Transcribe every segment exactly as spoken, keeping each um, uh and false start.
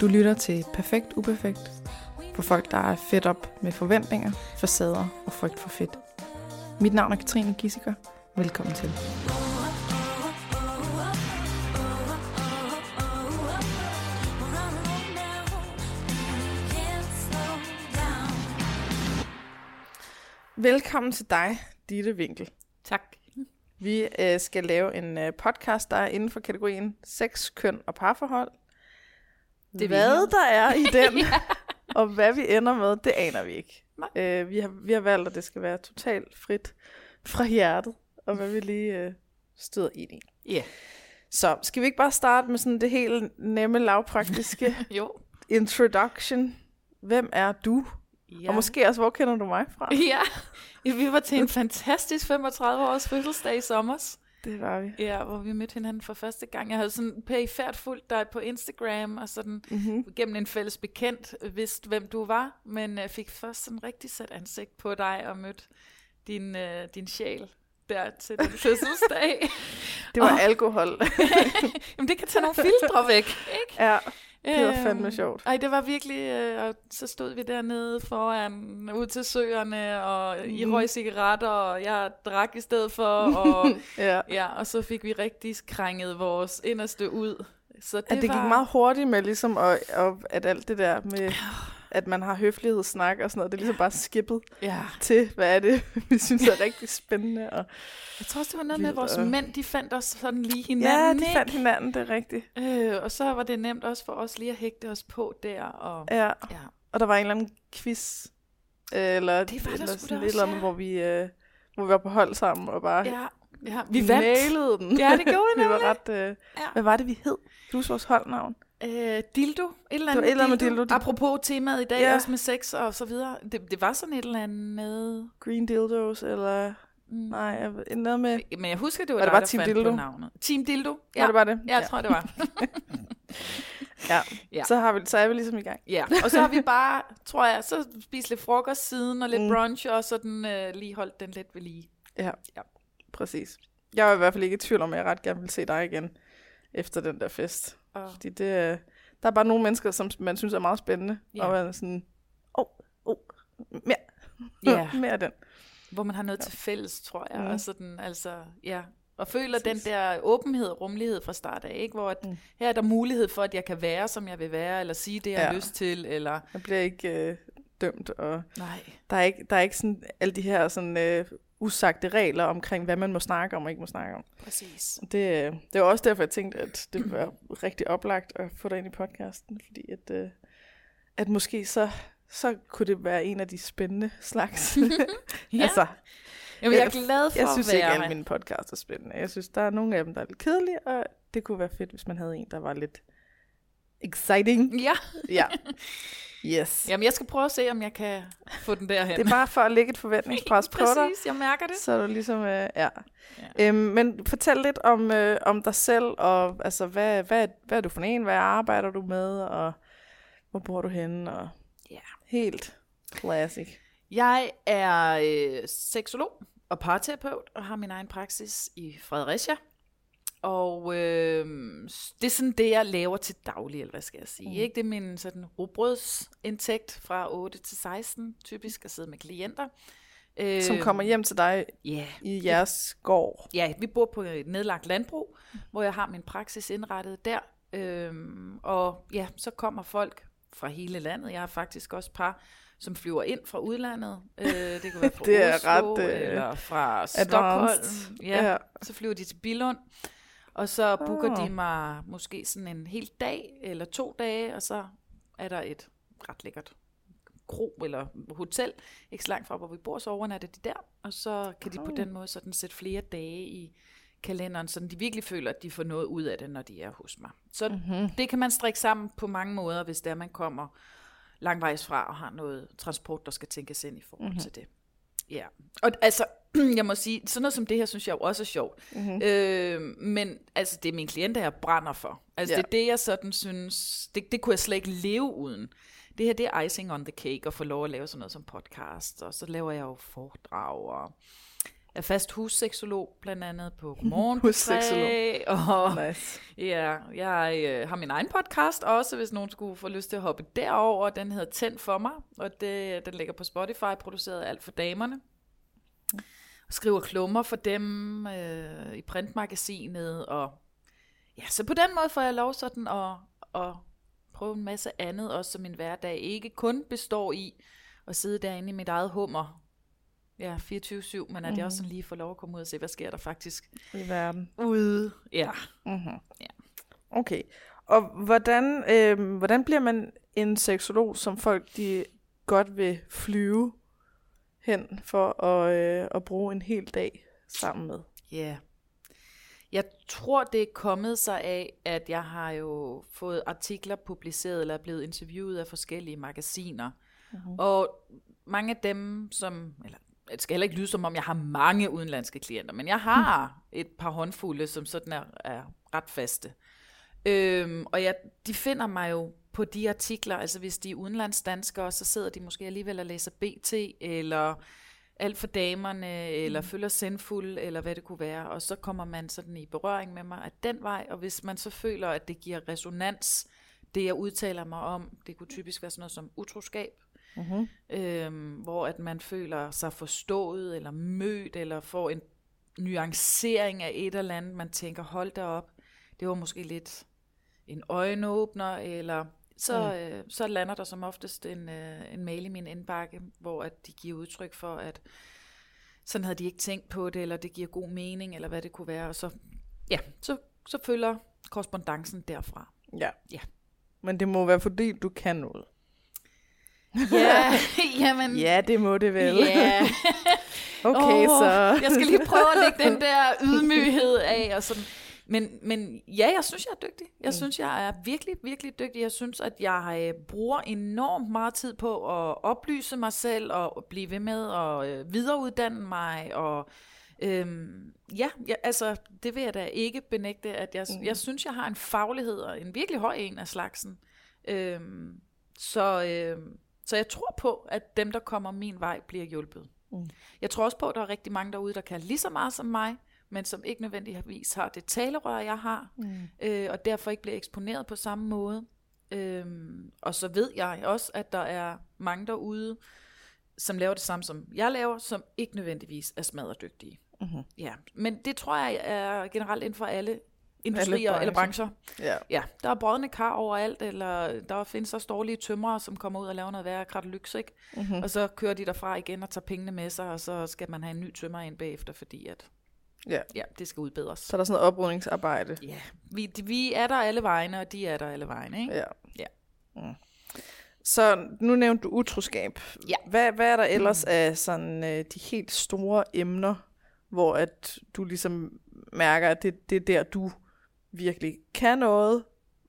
Du lytter til Perfekt Uperfekt, for folk, der er fedt op med forventninger, facader og frygt for fedt. Mit navn er Katrine Gissinger. Velkommen til. Velkommen til dig, Ditte Winkel. Tak. Vi øh, skal lave en øh, podcast, der er inden for kategorien sex, køn og parforhold. Det hvad der er i den, ja. Og hvad vi ender med, det aner vi ikke. Øh, vi, har, vi har valgt, at det skal være totalt frit fra hjertet, og hvad vi lige øh, støder ind i. Yeah. Så skal vi ikke bare starte med sådan det helt nemme, lavpraktiske jo. Introduction? Hvem er du? Ja. Og måske også, hvor kender du mig fra? Ja, vi var til en fantastisk femogtredive års fødselsdag i sommer. Det var vi. Ja, hvor vi mødte hinanden for første gang. Jeg havde sådan perifært fulgt dig på Instagram, og sådan mm-hmm. gennem en fælles bekendt vidste, hvem du var, men uh, fik først sådan rigtig sat ansigt på dig og mødte din, uh, din sjæl der til din fødselsdag. Det var og... alkohol. Jamen det kan tage nogle filtre væk, ikke? Ja. Det var fandme sjovt. Ej, det var virkelig, øh, og så stod vi dernede foran, ud til søerne, og I mm. røg cigaretter, og jeg drak i stedet for, og, ja. Ja, og så fik vi rigtig krænget vores inderste ud. Så det, at det var... gik meget hurtigt med, ligesom, og, og, at alt det der med, at man har høflighedssnak og sådan noget, det er ligesom bare skippet ja. Til, hvad er det, vi synes er rigtig spændende. Og jeg tror også, det var noget med, at vores og... mænd, de fandt os sådan lige hinanden. Ja, de fandt hinanden, det er rigtigt. Øh, og så var det nemt også for os lige at hægte os på der. Og, ja. Ja, og der var en eller anden quiz, eller, det var der, eller sådan et eller andet, ja. hvor, vi, øh, hvor vi var på hold sammen og bare... Ja. Ja, vi nailede den. Ja, det gjorde vi var ret, øh, ja. Hvad var det, vi hed? Plus vores holdnavn. Øh, dildo. Et eller andet, et eller andet dildo. Dildo. Apropos temaet i dag, ja. Også med sex og så videre. Det, det var sådan et eller andet med... Green dildos, eller... Mm. Nej, noget med... Men jeg husker, det var, var dig, det bare der Team fandt dildo? På navnet. Team Dildo. Ja. Var det bare det? Ja, jeg ja. tror, det var. ja. ja, så har vi, så er vi ligesom i gang. Ja, og så har vi bare, tror jeg, så spist lidt frokost siden og lidt mm. brunch, og så den, øh, lige holdt den lidt ved lige. Ja, ja. Præcis. Jeg var i hvert fald ikke i tvivl om, at jeg ret gerne vil se dig igen efter den der fest. Oh. Fordi det, der er bare nogle mennesker, som man synes er meget spændende. Yeah. Og er sådan, åh, oh, åh, oh, mere, yeah. mere af den. Hvor man har noget ja. Til fælles, tror jeg. Mm. Og, sådan, altså, ja. Og føler præcis. Den der åbenhed og rummelighed fra start af. Ikke? Hvor at, mm. her er der mulighed for, at jeg kan være, som jeg vil være, eller sige det, jeg ja. Har lyst til. Eller... Jeg bliver ikke øh, dømt. Og nej. Der er ikke, der er ikke sådan, alle de her... sådan øh, usagte regler omkring, hvad man må snakke om og ikke må snakke om. Præcis. Det, det var også derfor, jeg tænkte, at det var rigtig oplagt at få dig ind i podcasten, fordi at, at måske så, så kunne det være en af de spændende slags. ja. Altså, Jamen, jeg er glad for jeg, jeg synes at være ikke, alle mine podcasts er spændende. Jeg synes, der er nogle af dem, der er lidt kedelige, og det kunne være fedt, hvis man havde en, der var lidt exciting. Ja. ja. Yes. Jamen, jeg skal prøve at se, om jeg kan få den derhen. Det er bare for at lægge et forventningspres på dig. Præcis, jeg mærker det. Så er du ligesom, øh, ja. ja. Øhm, men fortæl lidt om, øh, om dig selv, og altså, hvad, hvad, hvad er du for en, hvad arbejder du med, og hvor bor du henne, og yeah. helt classic. Jeg er øh, seksolog og parterapeut, og har min egen praksis i Fredericia. Og øh, det er sådan det, jeg laver til daglig, eller hvad skal jeg sige. Mm. Ikke? Det er min sådan rugbrødsindtægt fra otte til seksten, typisk at sidde med klienter. Øh, Som kommer hjem til dig yeah. i jeres gård. Ja, vi bor på et nedlagt landbrug, hvor jeg har min praksis indrettet der. Øh, og ja, så kommer folk fra hele landet. Jeg har faktisk også par... som flyver ind fra udlandet. Øh, det kunne være fra det er Oslo, ret, øh, eller fra Stockholm. Ja, ja. Så flyver de til Billund, og så booker oh. de mig måske sådan en hel dag, eller to dage, og så er der et ret lækkert kro, eller hotel, ikke så langt fra, hvor vi bor, så overnatter de der, og så kan oh. de på den måde sådan sætte flere dage i kalenderen, så de virkelig føler, at de får noget ud af det, når de er hos mig. Så mm-hmm. det kan man strikke sammen på mange måder, hvis der man kommer langvejs fra og har noget transport, der skal tænkes ind i forhold mm-hmm. til det. Ja, og altså, jeg må sige, sådan noget som det her, synes jeg også er sjovt. Mm-hmm. Øh, men altså, det er mine klienter, jeg brænder for. Altså, yeah. det er det, jeg sådan synes, det, det kunne jeg slet ikke leve uden. Det her, det er icing on the cake, og få lov at lave sådan noget som podcast, og så laver jeg jo foredrag, og er fast husseksolog, blandt andet på Godmorgen Danmark. Nice. Ja, jeg øh, har min egen podcast også, hvis nogen skulle få lyst til at hoppe derover. Den hedder Tænd for mig, og det, den ligger på Spotify, produceret af Alt for Damerne. Og skriver klummer for dem øh, i printmagasinet, og ja, så på den måde får jeg lov sådan at, at prøve en masse andet, også så min hverdag ikke kun består i at sidde derinde i mit eget hummer. Ja, fireogtyve syv, men at jeg også sådan lige får lov at komme ud og se, hvad sker der faktisk i verden. Ude, ja. Mm-hmm. Ja. Okay, og hvordan, øh, hvordan bliver man en seksolog, som folk de godt vil flyve hen for at, øh, at bruge en hel dag sammen med? Ja, yeah. Jeg tror, det er kommet sig af, at jeg har jo fået artikler publiceret, eller er blevet interviewet af forskellige magasiner. Mm-hmm. Og mange af dem, som... eller det skal heller ikke lyde, som om jeg har mange udenlandske klienter, men jeg har et par håndfulde, som sådan er, er ret faste. Øhm, og jeg, de finder mig jo på de artikler, altså hvis de er udenlandsdanskere, så sidder de måske alligevel og læser B T, eller Alt for damerne, eller mm. følger sendfuld, eller hvad det kunne være, og så kommer man sådan i berøring med mig af den vej, og hvis man så føler, at det giver resonans, det jeg udtaler mig om, det kunne typisk være sådan noget som utroskab, mm-hmm. øhm, hvor at man føler sig forstået eller mødt eller får en nuancering af et eller andet, man tænker hold da op, det var måske lidt en øjenåbner, eller så, mm. øh, så lander der som oftest en, øh, en mail i min indbakke, hvor at de giver udtryk for, at sådan havde de ikke tænkt på det, eller det giver god mening, eller hvad det kunne være, og så, ja, så, så følger korrespondancen derfra. Ja. Ja, men det må være fordi du kan noget. Ja, jamen. Ja, det må det vel. Ja. Okay, oh, så. Jeg skal lige prøve at lægge den der ydmyghed af. Og sådan. Men, men ja, jeg synes, jeg er dygtig. Jeg synes, jeg er virkelig, virkelig dygtig. Jeg synes, at jeg bruger enormt meget tid på at oplyse mig selv og blive ved med at videreuddanne mig. Og øhm, ja, jeg, altså, det vil jeg da ikke benægte. At jeg, jeg synes, jeg har en faglighed og en virkelig høj en af slagsen. Øhm, så... Øhm, Så jeg tror på, at dem, der kommer min vej, bliver hjulpet. Mm. Jeg tror også på, at der er rigtig mange derude, der kan lige så meget som mig, men som ikke nødvendigvis har det talerør, jeg har, mm. øh, og derfor ikke bliver eksponeret på samme måde. Øhm, og så ved jeg også, at der er mange derude, som laver det samme, som jeg laver, som ikke nødvendigvis er smadredygtige. Mm-hmm. Ja. Men det tror jeg er generelt inden for alle industrier eller brancher. Ja. Ja, der er brodne kar overalt, eller der findes også dårlige tømrere, som kommer ud og laver noget værre krattelyks, ikke? Mm-hmm. Og så kører de derfra igen og tager pengene med sig, og så skal man have en ny tømrer ind bagefter, fordi at, ja. Ja, det skal udbedres. Så er der sådan noget oprydningsarbejde. Ja, vi, de, vi er der alle vegne, og de er der alle vegne, ikke? Ja. Ja. Mm. Så nu nævnte du utroskab. Ja. Hvad, hvad er der ellers mm. af sådan, de helt store emner, hvor at du ligesom mærker, at det, det er der, du virkelig kan noget,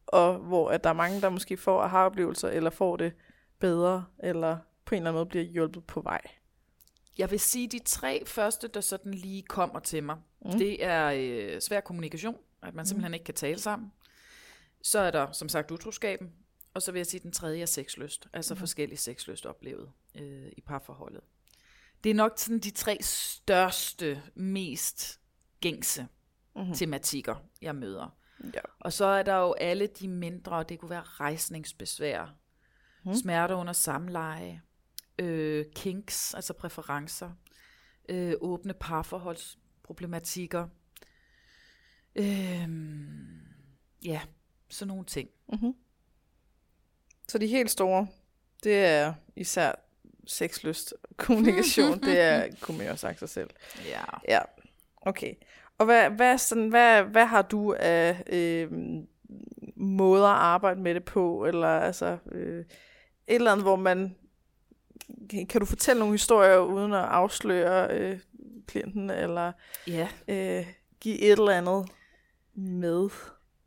og hvor at der er mange, der måske får aha-oplevelser, eller får det bedre, eller på en eller anden måde bliver hjulpet på vej? Jeg vil sige, de tre første, der sådan lige kommer til mig, mm. det er øh, svær kommunikation, at man simpelthen mm. ikke kan tale sammen. Så er der, som sagt, utroskaben, og så vil jeg sige, den tredje er sexlyst, altså mm. forskellig sexlyst oplevet øh, i parforholdet. Det er nok sådan de tre største, mest gængse mm-hmm. tematikker, jeg møder. Ja. Og så er der jo alle de mindre, det kunne være rejsningsbesvær, mm. smerter under samleje, øh, kinks, altså præferencer, øh, åbne parforholdsproblematikker, øh, ja, sådan nogle ting. Mm-hmm. Så de helt store, det er især sexlyst, kommunikation, det er, kunne man jo have sagt sig selv. Ja. Ja. Okay. Og hvad, hvad, sådan, hvad, hvad har du af øh, måder at arbejde med det på? Eller altså øh, et eller andet, hvor man... Kan du fortælle nogle historier, uden at afsløre øh, klienten, eller ja. øh, give et eller andet med?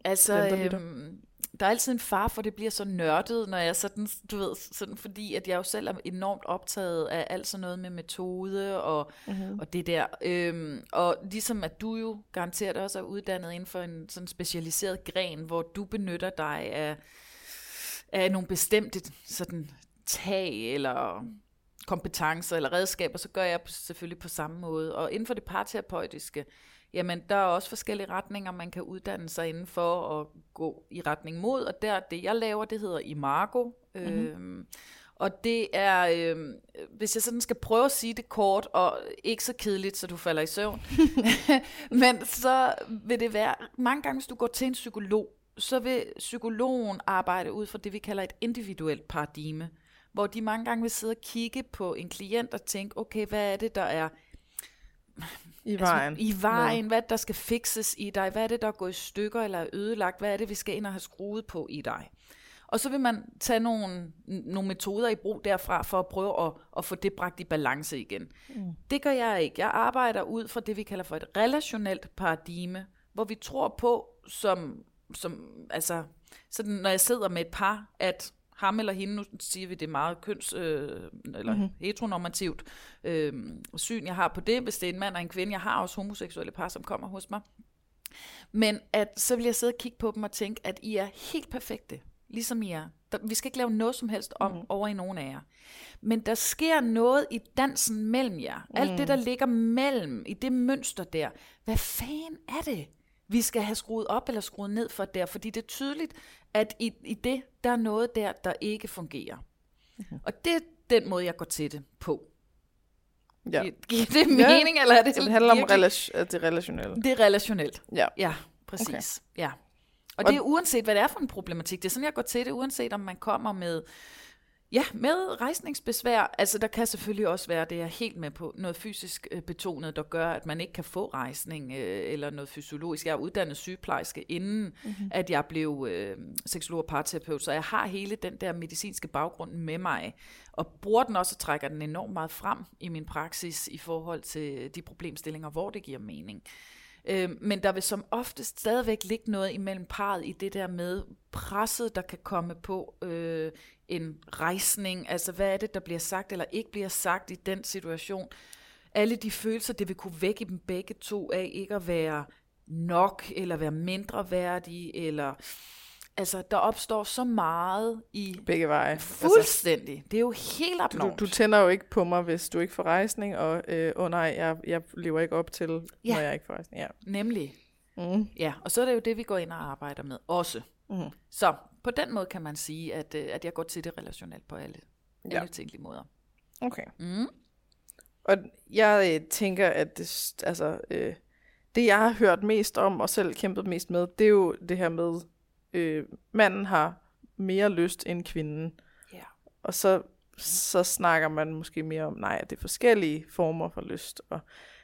Altså... Dem, der øhm, der er altid en far, for det bliver så nørdet, når jeg sådan, du ved, sådan, fordi at jeg jo selv er enormt optaget af alt sådan noget med metode og, mm-hmm. og det der. Øhm, og ligesom at du jo garanteret også er uddannet inden for en sådan specialiseret gren, hvor du benytter dig af, af nogle bestemte sådan tag eller kompetencer eller redskaber, så gør jeg selvfølgelig på samme måde. Og inden for det parterapeutiske, jamen der er også forskellige retninger, man kan uddanne sig inden for og gå i retning mod. Og der det, jeg laver, det hedder Imago. Mm-hmm. Øhm, og det er, øh, hvis jeg sådan skal prøve at sige det kort, og ikke så kedeligt, så du falder i søvn, men så vil det være, mange gange hvis du går til en psykolog, så vil psykologen arbejde ud fra det, vi kalder et individuelt paradigme, hvor de mange gange vil sidde og kigge på en klient og tænke, okay, hvad er det, der er i vejen, altså, i vejen ja. Hvad der skal fikses i dig, hvad er det, der er gået i stykker eller ødelagt, hvad er det, vi skal ind og have skruet på i dig. Og så vil man tage nogle, nogle metoder i brug derfra, for at prøve at, at få det bragt i balance igen. Mm. Det gør jeg ikke. Jeg arbejder ud fra det, vi kalder for et relationelt paradigme, hvor vi tror på, som, som altså, sådan, når jeg sidder med et par, at ham eller hende, nu siger vi det meget køns, øh, eller mm-hmm. heteronormativt øh, syn, jeg har på det, hvis det er en mand og en kvinde. Jeg har også homoseksuelle par, som kommer hos mig. Men at, så vil jeg sidde og kigge på dem og tænke, at I er helt perfekte. Ligesom I er. Der, vi skal ikke lave noget som helst om mm. over i nogen af jer. Men der sker noget i dansen mellem jer. Mm. Alt det, der ligger mellem, i det mønster der. Hvad fanden er det, vi skal have skruet op eller skruet ned for der? Fordi det er tydeligt, at i, i det, der er noget der, der ikke fungerer. Mm. Og det er den måde, jeg går til det på. Ja. Giver det mening, ja. Eller er det... Det handler virkelig om relation, det relationelle. Det er relationelt. Ja, ja præcis. Okay. Ja. Og det er uanset, hvad det er for en problematik. Det er sådan, jeg går til det, uanset om man kommer med, ja, med rejsningsbesvær. Altså, der kan selvfølgelig også være, det er helt med på, noget fysisk betonet, der gør, at man ikke kan få rejsning, øh, eller noget fysiologisk. Jeg er uddannet sygeplejerske, inden mm-hmm. at jeg blev øh, seksolog og parterapeut, så jeg har hele den der medicinske baggrund med mig, og bruger den også og trækker den enormt meget frem i min praksis, i forhold til de problemstillinger, hvor det giver mening. Men der vil som oftest stadigvæk ligge noget imellem parret i det der med presset, der kan komme på øh, en rejsning. Altså hvad er det, der bliver sagt eller ikke bliver sagt i den situation? Alle de følelser, det vil kunne vække dem begge to af, ikke at være nok eller være mindre værdige. Eller altså der opstår så meget i... Begge veje. Fuldstændig. Altså, det er jo helt abnormt. Du, du tænder jo ikke på mig, hvis du ikke får rejsning, og øh, oh nej, jeg, jeg lever ikke op til, ja. Når jeg ikke får rejsning. Ja, nemlig. Mm. Ja, og så er det jo det, vi går ind og arbejder med også. Mm. Så på den måde kan man sige, at, øh, at jeg går til det relationelt på alle, alle ja. Tænkelige måder. Okay. Mm. Og jeg øh, tænker, at det, altså, øh, det, jeg har hørt mest om, og selv kæmpet mest med, det er jo det her med... Øh, manden har mere lyst end kvinden. Yeah. Og så, så snakker man måske mere om, nej, det er forskellige former for lyst. Og,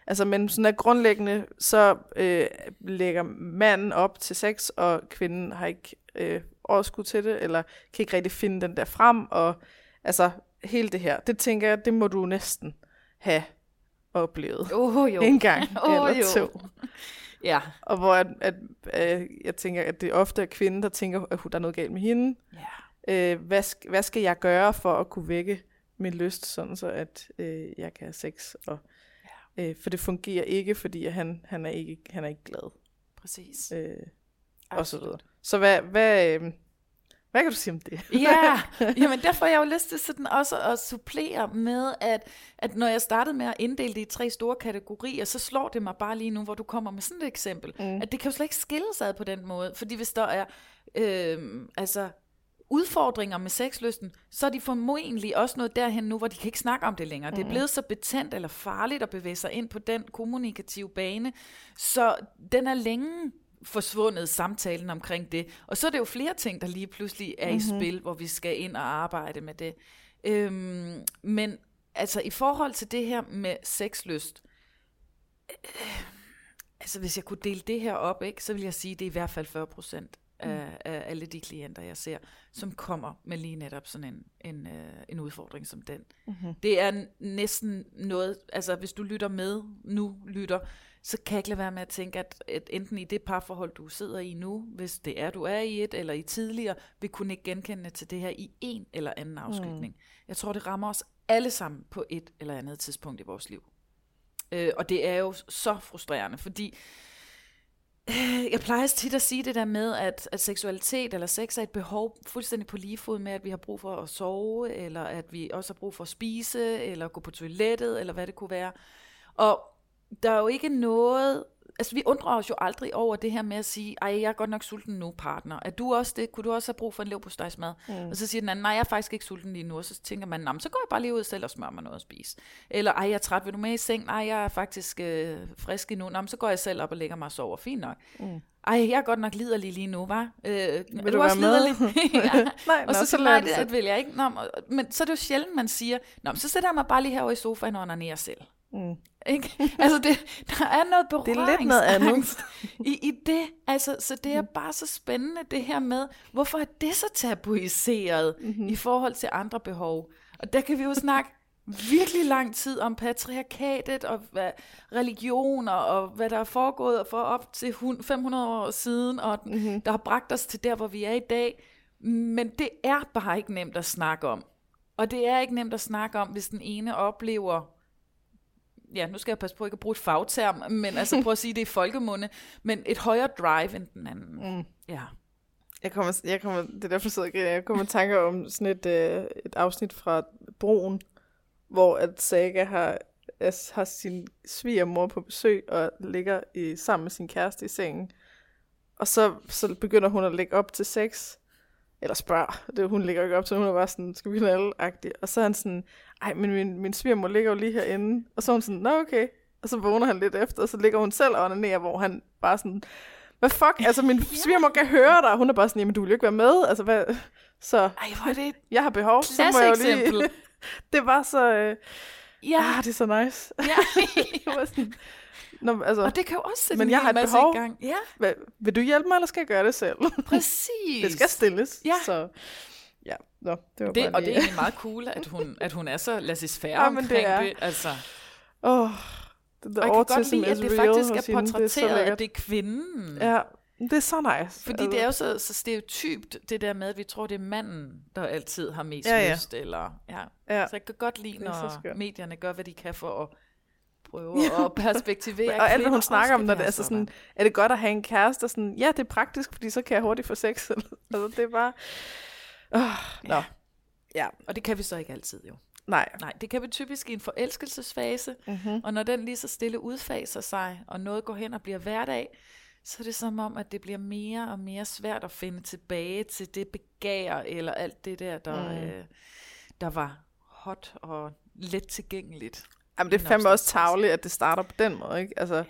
altså, men sådan er grundlæggende, så øh, lægger manden op til sex, og kvinden har ikke øh, overskud til det, eller kan ikke rigtig finde den der frem. Og altså, hele det her, det tænker jeg, det må du næsten have oplevet. Oh, jo. En gang oh, eller jo. to. Ja. Og hvor at, at, at, jeg tænker, at det ofte er kvinden, der tænker, at der er noget galt med hende. Ja. Øh, hvad, sk- hvad skal jeg gøre for at kunne vække min lyst, sådan så at øh, jeg kan have sex? Og, ja. øh, for det fungerer ikke, fordi han, han, er, ikke, han er ikke glad. Præcis. Øh, og så videre. Så hvad, hvad, øh, hvad kan du sige om det? Ja, jamen derfor har jeg jo lyst til sådan også at supplere med, at, at når jeg startede med at inddele det i tre store kategorier, så slår det mig bare lige nu, hvor du kommer med sådan et eksempel, mm. at det kan jo slet ikke skilles ad på den måde, fordi hvis der er øh, altså udfordringer med sexlysten, så er de formodentlig også noget derhen nu, hvor de kan ikke snakke om det længere. Mm. Det er blevet så betændt eller farligt at bevæge sig ind på den kommunikative bane, så den er længe forsvundet samtalen omkring det. Og så er det jo flere ting, der lige pludselig er mm-hmm. i spil, hvor vi skal ind og arbejde med det. Øhm, men altså i forhold til det her med sexlyst, øh, altså hvis jeg kunne dele det her op, ikke, så vil jeg sige, at det er i hvert fald fyrre procent af, mm. af alle de klienter, jeg ser, som kommer med lige netop sådan en, en, øh, en udfordring som den. Mm-hmm. Det er næsten noget, altså hvis du lytter med, nu lytter, så kan jeg ikke lade være med at tænke, at, at enten i det parforhold, du sidder i nu, hvis det er, du er i et, eller i tidligere, vil kunne ikke genkende til det her i en eller anden afskygning. Mm. Jeg tror, det rammer os alle sammen på et eller andet tidspunkt i vores liv. Øh, og det er jo så frustrerende, fordi Jeg plejer tit at sige det der med, at, at seksualitet eller sex er et behov fuldstændig på lige fod med, at vi har brug for at sove, eller at vi også har brug for at spise, eller gå på toilettet, eller hvad det kunne være. Og der er jo ikke noget... Altså, vi undrer os jo aldrig over det her med at sige, ej, jeg er godt nok sulten nu, partner. Er du også det? Kunne du også have brug for en leverpostejsmad? Mm. Og så siger den anden, nej, jeg er faktisk ikke sulten lige nu. Og så tænker man, så går jeg bare lige ud selv og smører mig noget at spise. Eller, ej, jeg er træt, vil du med i seng? Nej, jeg er faktisk øh, frisk endnu. Nå, så går jeg selv op og lægger mig og sover. Fint nok. Mm. Ej, jeg er godt nok liderlig lige nu, hva'? Øh, vil er du, du også liderlig? Ja. Nej, og så, nå, så nej, det, det vil jeg ikke. Nå, men så er det jo sjældent, man siger, nå, så sætter jeg mig bare lige herovre i sofaen og onanerer selv. Mm. Ikke? Altså det, der er noget berøringsangst i, i det, altså, så det er bare så spændende det her med, hvorfor er det så tabuiseret mm-hmm. i forhold til andre behov, og der kan vi jo snakke virkelig lang tid om patriarkatet og hvad, religioner og hvad der er foregået for op til fem hundrede år siden, og mm-hmm. der har bragt os til der hvor vi er i dag, men det er bare ikke nemt at snakke om, og det er ikke nemt at snakke om, hvis den ene oplever, ja, nu skal jeg passe på ikke at bruge et fagterm, men altså prøv at sige det i folkemunde, men et højere drive end den anden. Mm. Ja. Jeg kommer, jeg kommer, det er derfor sidder jeg griner, jeg kommer i tanker om sådan et, øh, et afsnit fra Broen, hvor at Saga har, altså, har sin svigermor på besøg og ligger i, sammen med sin kæreste i sengen. Og så, så begynder hun at lægge op til sex, eller spørger, det, hun ligger ikke op til, hun er bare sådan, skal vi knalde-agtig, og så er han sådan, ej, men min, min svigermor ligger jo lige herinde, og så er hun sådan, nå okay, og så vågner han lidt efter, og så ligger hun selv og onanerer, hvor han bare sådan, hvad fuck, altså min svigermor kan høre dig, og hun er bare sådan, jamen du vil jo ikke være med, altså hvad, så, ej, hvor er det jeg har behov, så må jeg jo lige, det var så, øh... ja. Ah, det er så nice, ja. Jeg var sådan, nå, altså, og det kan jo også sætte men jeg har et behov. Ja. Hva, vil du hjælpe mig, eller skal jeg gøre det selv? Præcis. Det skal stilles. Ja. Så, ja. Nå, det var det, bare og det er egentlig meget cool, at hun, at hun er så laissez-faire ja, omkring det. Er. det altså. Oh, det og jeg kan godt lide, at det faktisk er portrætteret, at det er kvinden. Ja, det er så nice. Fordi altså. Det er jo så, så stereotypt, det der med, at vi tror, det er manden, der altid har mest ja, ja. lyst. Eller, ja. Ja. Så jeg kan godt lide, når medierne gør, hvad de kan for at prøve og perspektivere. Og alt, hvad hun snakker om, når det, altså sådan, er det godt at have en kæreste? Og sådan, ja, det er praktisk, fordi så kan jeg hurtigt få sex. Altså, det er bare... Oh, ja. Nå. Ja. Og det kan vi så ikke altid, jo. Nej. Nej, det kan vi typisk i en forelskelsesfase, mm-hmm. og når den lige så stille udfaser sig, og noget går hen og bliver hverdag, så er det som om, at det bliver mere og mere svært at finde tilbage til det begær, eller alt det der, der, mm. øh, der var hot og let tilgængeligt. Jamen, det er fandme også tarveligt, at det starter på den måde, ikke? Altså,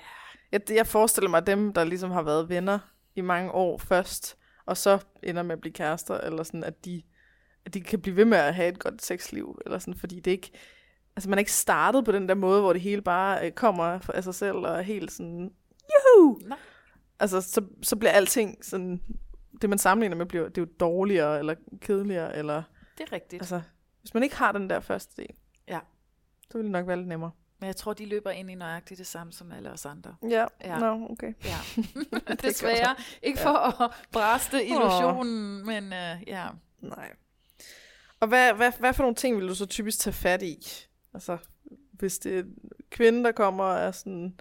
jeg, jeg forestiller mig, at dem, der ligesom har været venner i mange år først, og så ender med at blive kærester, eller sådan, at de, at de kan blive ved med at have et godt sexliv, eller sådan, fordi det ikke, altså man er ikke startet på den der måde, hvor det hele bare øh, kommer af sig selv, og er helt sådan, juhu! Nej. Altså, så, så bliver alting sådan, det man sammenligner med, bliver, det er jo dårligere, eller kedeligere, eller... Det er rigtigt. Altså, hvis man ikke har den der første del. Ja. Så ville det nok være lidt nemmere. Men jeg tror, de løber ind i nøjagtigt det samme som alle os andre. Ja, ja. Nå, okay. Ja. Desværre. Ikke for ja. At bræste illusionen, oh. men uh, ja. Nej. Og hvad, hvad, hvad for nogle ting vil du så typisk tage fat i? Altså, hvis det er kvinde, der kommer og er sådan,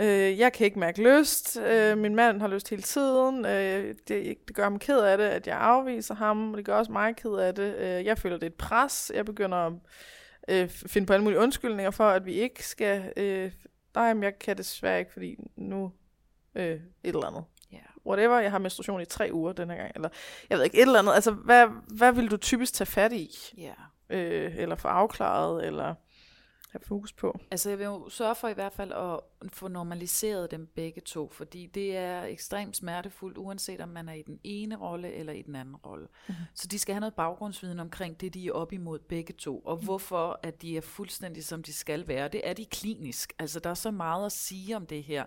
øh, jeg kan ikke mærke lyst, øh, min mand har lyst hele tiden, øh, det, det gør ham ked af det, at jeg afviser ham, og det gør også mig ked af det, øh, jeg føler, det er et pres, jeg begynder at Øh, finde på alle mulige undskyldninger for, at vi ikke skal... Øh, nej, men jeg kan desværre ikke, fordi nu... Øh, et eller andet. Yeah. Whatever, jeg har menstruation i tre uger denne gang, eller jeg ved ikke, et eller andet. Altså, hvad, hvad vil du typisk tage fat i? Yeah. Øh, eller få afklaret, eller have fokus på? Altså, jeg vil jo sørge for i hvert fald at få normaliseret dem begge to, fordi det er ekstremt smertefuldt, uanset om man er i den ene rolle eller i den anden rolle. Mm-hmm. Så de skal have noget baggrundsviden omkring det, de er op imod begge to, og hvorfor at de er fuldstændig, som de skal være. Det er de klinisk. Altså, der er så meget at sige om det her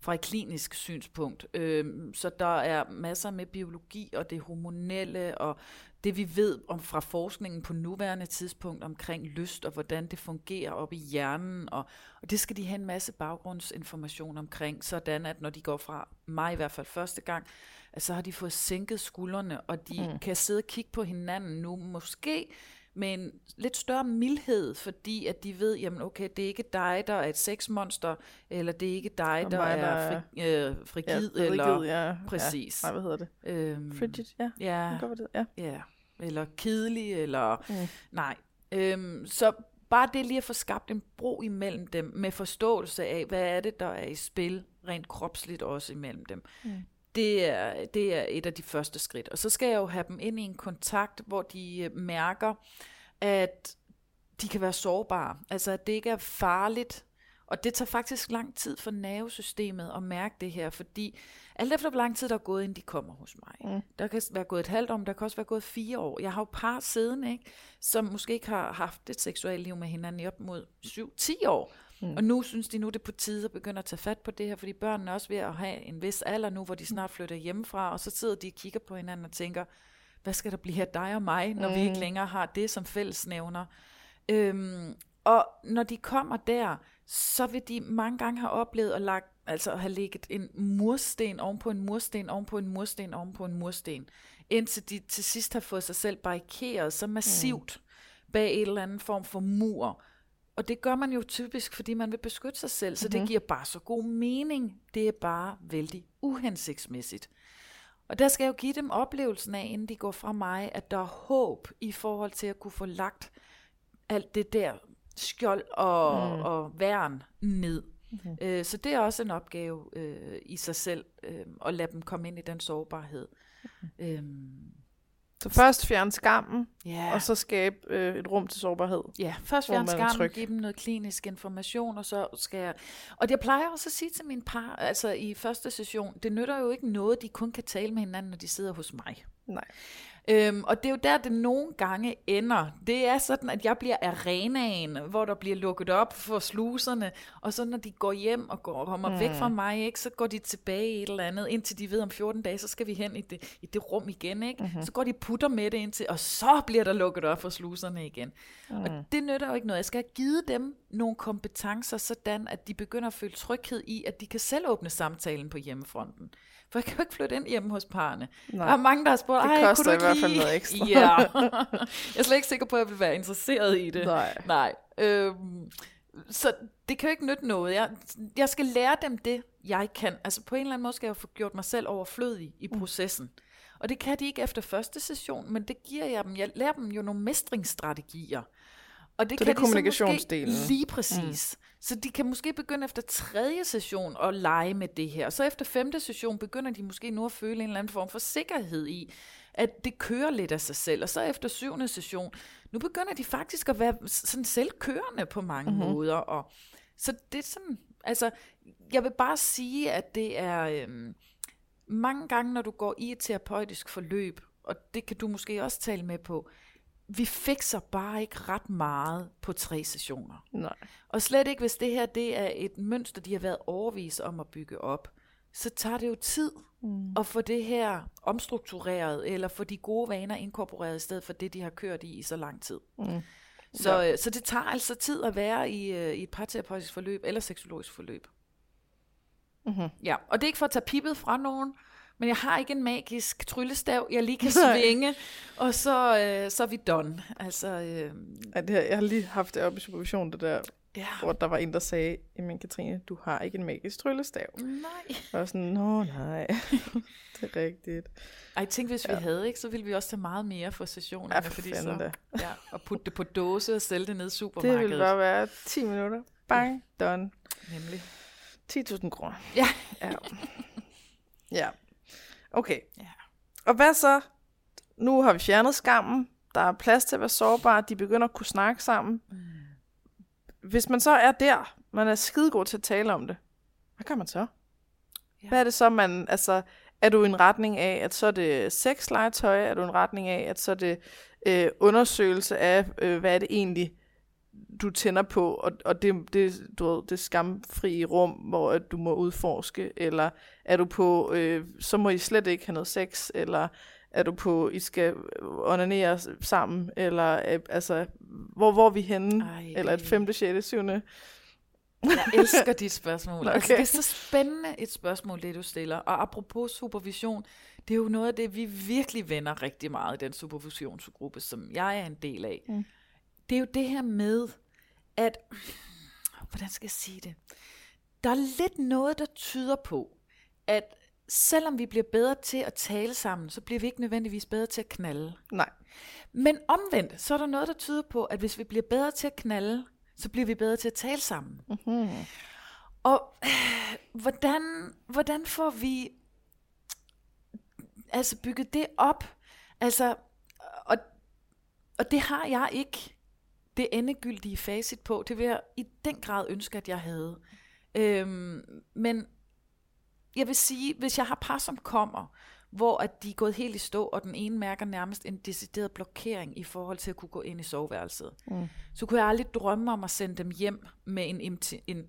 fra et klinisk synspunkt. Øhm, så der er masser med biologi og det hormonelle og det vi ved om fra forskningen på nuværende tidspunkt omkring lyst og hvordan det fungerer op i hjernen. Og, og det skal de have en masse baggrundsinformation omkring, sådan at når de går fra mig i hvert fald første gang, så har de fået sænket skuldrene, og de mm. kan sidde og kigge på hinanden nu måske med en lidt større mildhed, fordi at de ved, jamen okay, det er ikke dig, der er et sexmonster, eller det er ikke dig, der mig, er fri, øh, frigid, ja, frigid, eller ja, præcis. Ja, nej, hvad hedder det? Øhm, Frigid, ja. Ja, det, ja. ja. Eller kedelig, eller mm. nej. Øhm, så bare det lige at få skabt en bro imellem dem, med forståelse af, hvad er det, der er i spil, rent kropsligt også imellem dem. Mm. Det er, det er et af de første skridt. Og så skal jeg jo have dem ind i en kontakt, hvor de mærker, at de kan være sårbare. Altså, at det ikke er farligt. Og det tager faktisk lang tid for nervesystemet at mærke det her, fordi alt efter hvor lang tid der er gået, inden de kommer hos mig. Mm. Der kan være gået et halvt år, men der kan også være gået fire år. Jeg har jo par siden, ikke, som måske ikke har haft et seksuelt liv med hinanden i op mod syv til ti år. Mm. Og nu synes de nu, det er på tide at begynde at tage fat på det her, fordi børnene er også ved at have en vis alder nu, hvor de snart flytter hjemmefra, og så sidder de og kigger på hinanden og tænker, hvad skal der blive af dig og mig, når mm. vi ikke længere har det som fællesnævner. Øhm, og når de kommer der, så vil de mange gange have oplevet at lagt, altså have ligget en mursten ovenpå en mursten, ovenpå en mursten, ovenpå en mursten, indtil de til sidst har fået sig selv barrikeret så massivt mm. bag en eller anden form for mur. Og det gør man jo typisk, fordi man vil beskytte sig selv, så mm-hmm. det giver bare så god mening. Det er bare vældig uhensigtsmæssigt. Og der skal jeg jo give dem oplevelsen af, inden de går fra mig, at der er håb i forhold til at kunne få lagt alt det der skjold og, mm. og værn ned. Mm-hmm. Øh, så det er også en opgave øh, i sig selv, øh, at lade dem komme ind i den sårbarhed. Mm-hmm. Øhm. Så først fjerne skammen, yeah. og så skabe øh, et rum til sårbarhed. Ja, yeah. først fjerne skammen, give dem noget klinisk information, og så skal jeg... Og jeg plejer også at sige til mine par, altså i første session, det nytter jo ikke noget, de kun kan tale med hinanden, når de sidder hos mig. Nej. Øhm, og det er jo der, det nogle gange ender. Det er sådan, at jeg bliver arenaen, hvor der bliver lukket op for sluserne, og så når de går hjem og, går, og kommer mm. væk fra mig, ikke, så går de tilbage i et eller andet, indtil de ved om fjorten dage, så skal vi hen i det, i det rum igen. Ikke? Mm-hmm. Så går de putter med det indtil, og så bliver der lukket op for sluserne igen. Mm. Og det nytter jo ikke noget. Jeg skal give dem nogle kompetencer, sådan at de begynder at føle tryghed i, at de kan selv åbne samtalen på hjemmefronten. For jeg kan jo ikke flytte ind hjemme hos parrene. Nej. Der er mange, der har spurgt, det koster kunne du i hvert fald noget ekstra. Ja. Jeg er slet ikke sikker på, at jeg vil være interesseret i det. Nej. Nej. Øhm, så det kan jo ikke nytte noget. Jeg, jeg skal lære dem det, jeg kan. Altså på en eller anden måde skal jeg jo få gjort mig selv overflødig i processen. Mm. Og det kan de ikke efter første session, men det giver jeg dem. Jeg lærer dem jo nogle mestringsstrategier. Og det så kan det de kommunikationsdelen. Lige præcis. Mm. Så de kan måske begynde efter tredje session at lege med det her. Og så efter femte session begynder de måske nu at føle en eller anden form for sikkerhed i, at det kører lidt af sig selv. Og så efter syvende session, nu begynder de faktisk at være sådan selvkørende på mange mm-hmm. måder. Og så det er sådan, altså, jeg vil bare sige, at det er øhm, mange gange, når du går i et terapeutisk forløb, og det kan du måske også tale med på, vi fikser bare ikke ret meget på tre sessioner. Nej. Og slet ikke, hvis det her det er et mønster, de har været overvis om at bygge op, så tager det jo tid mm. at få det her omstruktureret, eller få de gode vaner inkorporeret i stedet for det, de har kørt i i så lang tid. Mm. Så, ja. så det tager altså tid at være i, i et parterapeutisk forløb eller seksologisk forløb. Mm-hmm. Ja, og det er ikke for at tage pippet fra nogen, men jeg har ikke en magisk tryllestav, jeg lige kan svinge, og så, øh, så er vi done. Altså, øh... ja, det her, jeg har lige haft det op i supervision, det der, ja. Hvor der var en, der sagde, jamen Katrine, du har ikke en magisk tryllestav. Nej. Og sådan, nå nej, det er rigtigt. Ej, tænk, hvis ja. Vi havde, ikke, så ville vi også tage meget mere for sessionerne. Ja, for fordi fanden så, ja, og putte det på dåse og sælge det ned i supermarkedet. Det ville bare være ti minutter. Bang, ja. Done. Nemlig. ti tusind kroner. Ja. Ja. Ja. Okay, ja. Og hvad så? Nu har vi fjernet skammen, der er plads til at være sårbare, de begynder at kunne snakke sammen. Mm. Hvis man så er der, man er skidegod til at tale om det, hvad gør man så? Ja. Hvad er det så, man, altså, er du i en retning af, at så er det sexlegetøj, er du i en retning af, at så er det øh, undersøgelse af, øh, hvad er det egentlig, du tænder på, og, og det, det, du ved, det skamfrie rum, hvor du må udforske, eller er du på, øh, så må I slet ikke have noget sex, eller er du på, I skal onanere sammen, eller øh, altså, hvor, hvor er vi henne? Ej. Eller et femte, sjette, syvende? Jeg elsker dit spørgsmål. Okay. Altså, det er så spændende et spørgsmål, det du stiller. Og apropos supervision, det er jo noget af det, vi virkelig vender rigtig meget i den superfusionsgruppe, som jeg er en del af. Mm. Det er jo det her med, at, hvordan skal jeg sige det? Der er lidt noget, der tyder på, at selvom vi bliver bedre til at tale sammen, så bliver vi ikke nødvendigvis bedre til at knalde. Nej. Men omvendt, så er der noget, der tyder på, at hvis vi bliver bedre til at knalde, så bliver vi bedre til at tale sammen. Mm-hmm. Og øh, hvordan, hvordan får vi altså bygget det op? Altså, og, og det har jeg ikke det endegyldige facit på. Det vil jeg i den grad ønske, at jeg havde. Øhm, men jeg vil sige, hvis jeg har par, som kommer, hvor at de er gået helt i stå, og den ene mærker nærmest en decideret blokering i forhold til at kunne gå ind i soveværelset, mm. så kunne jeg aldrig drømme om at sende dem hjem med en, imti- en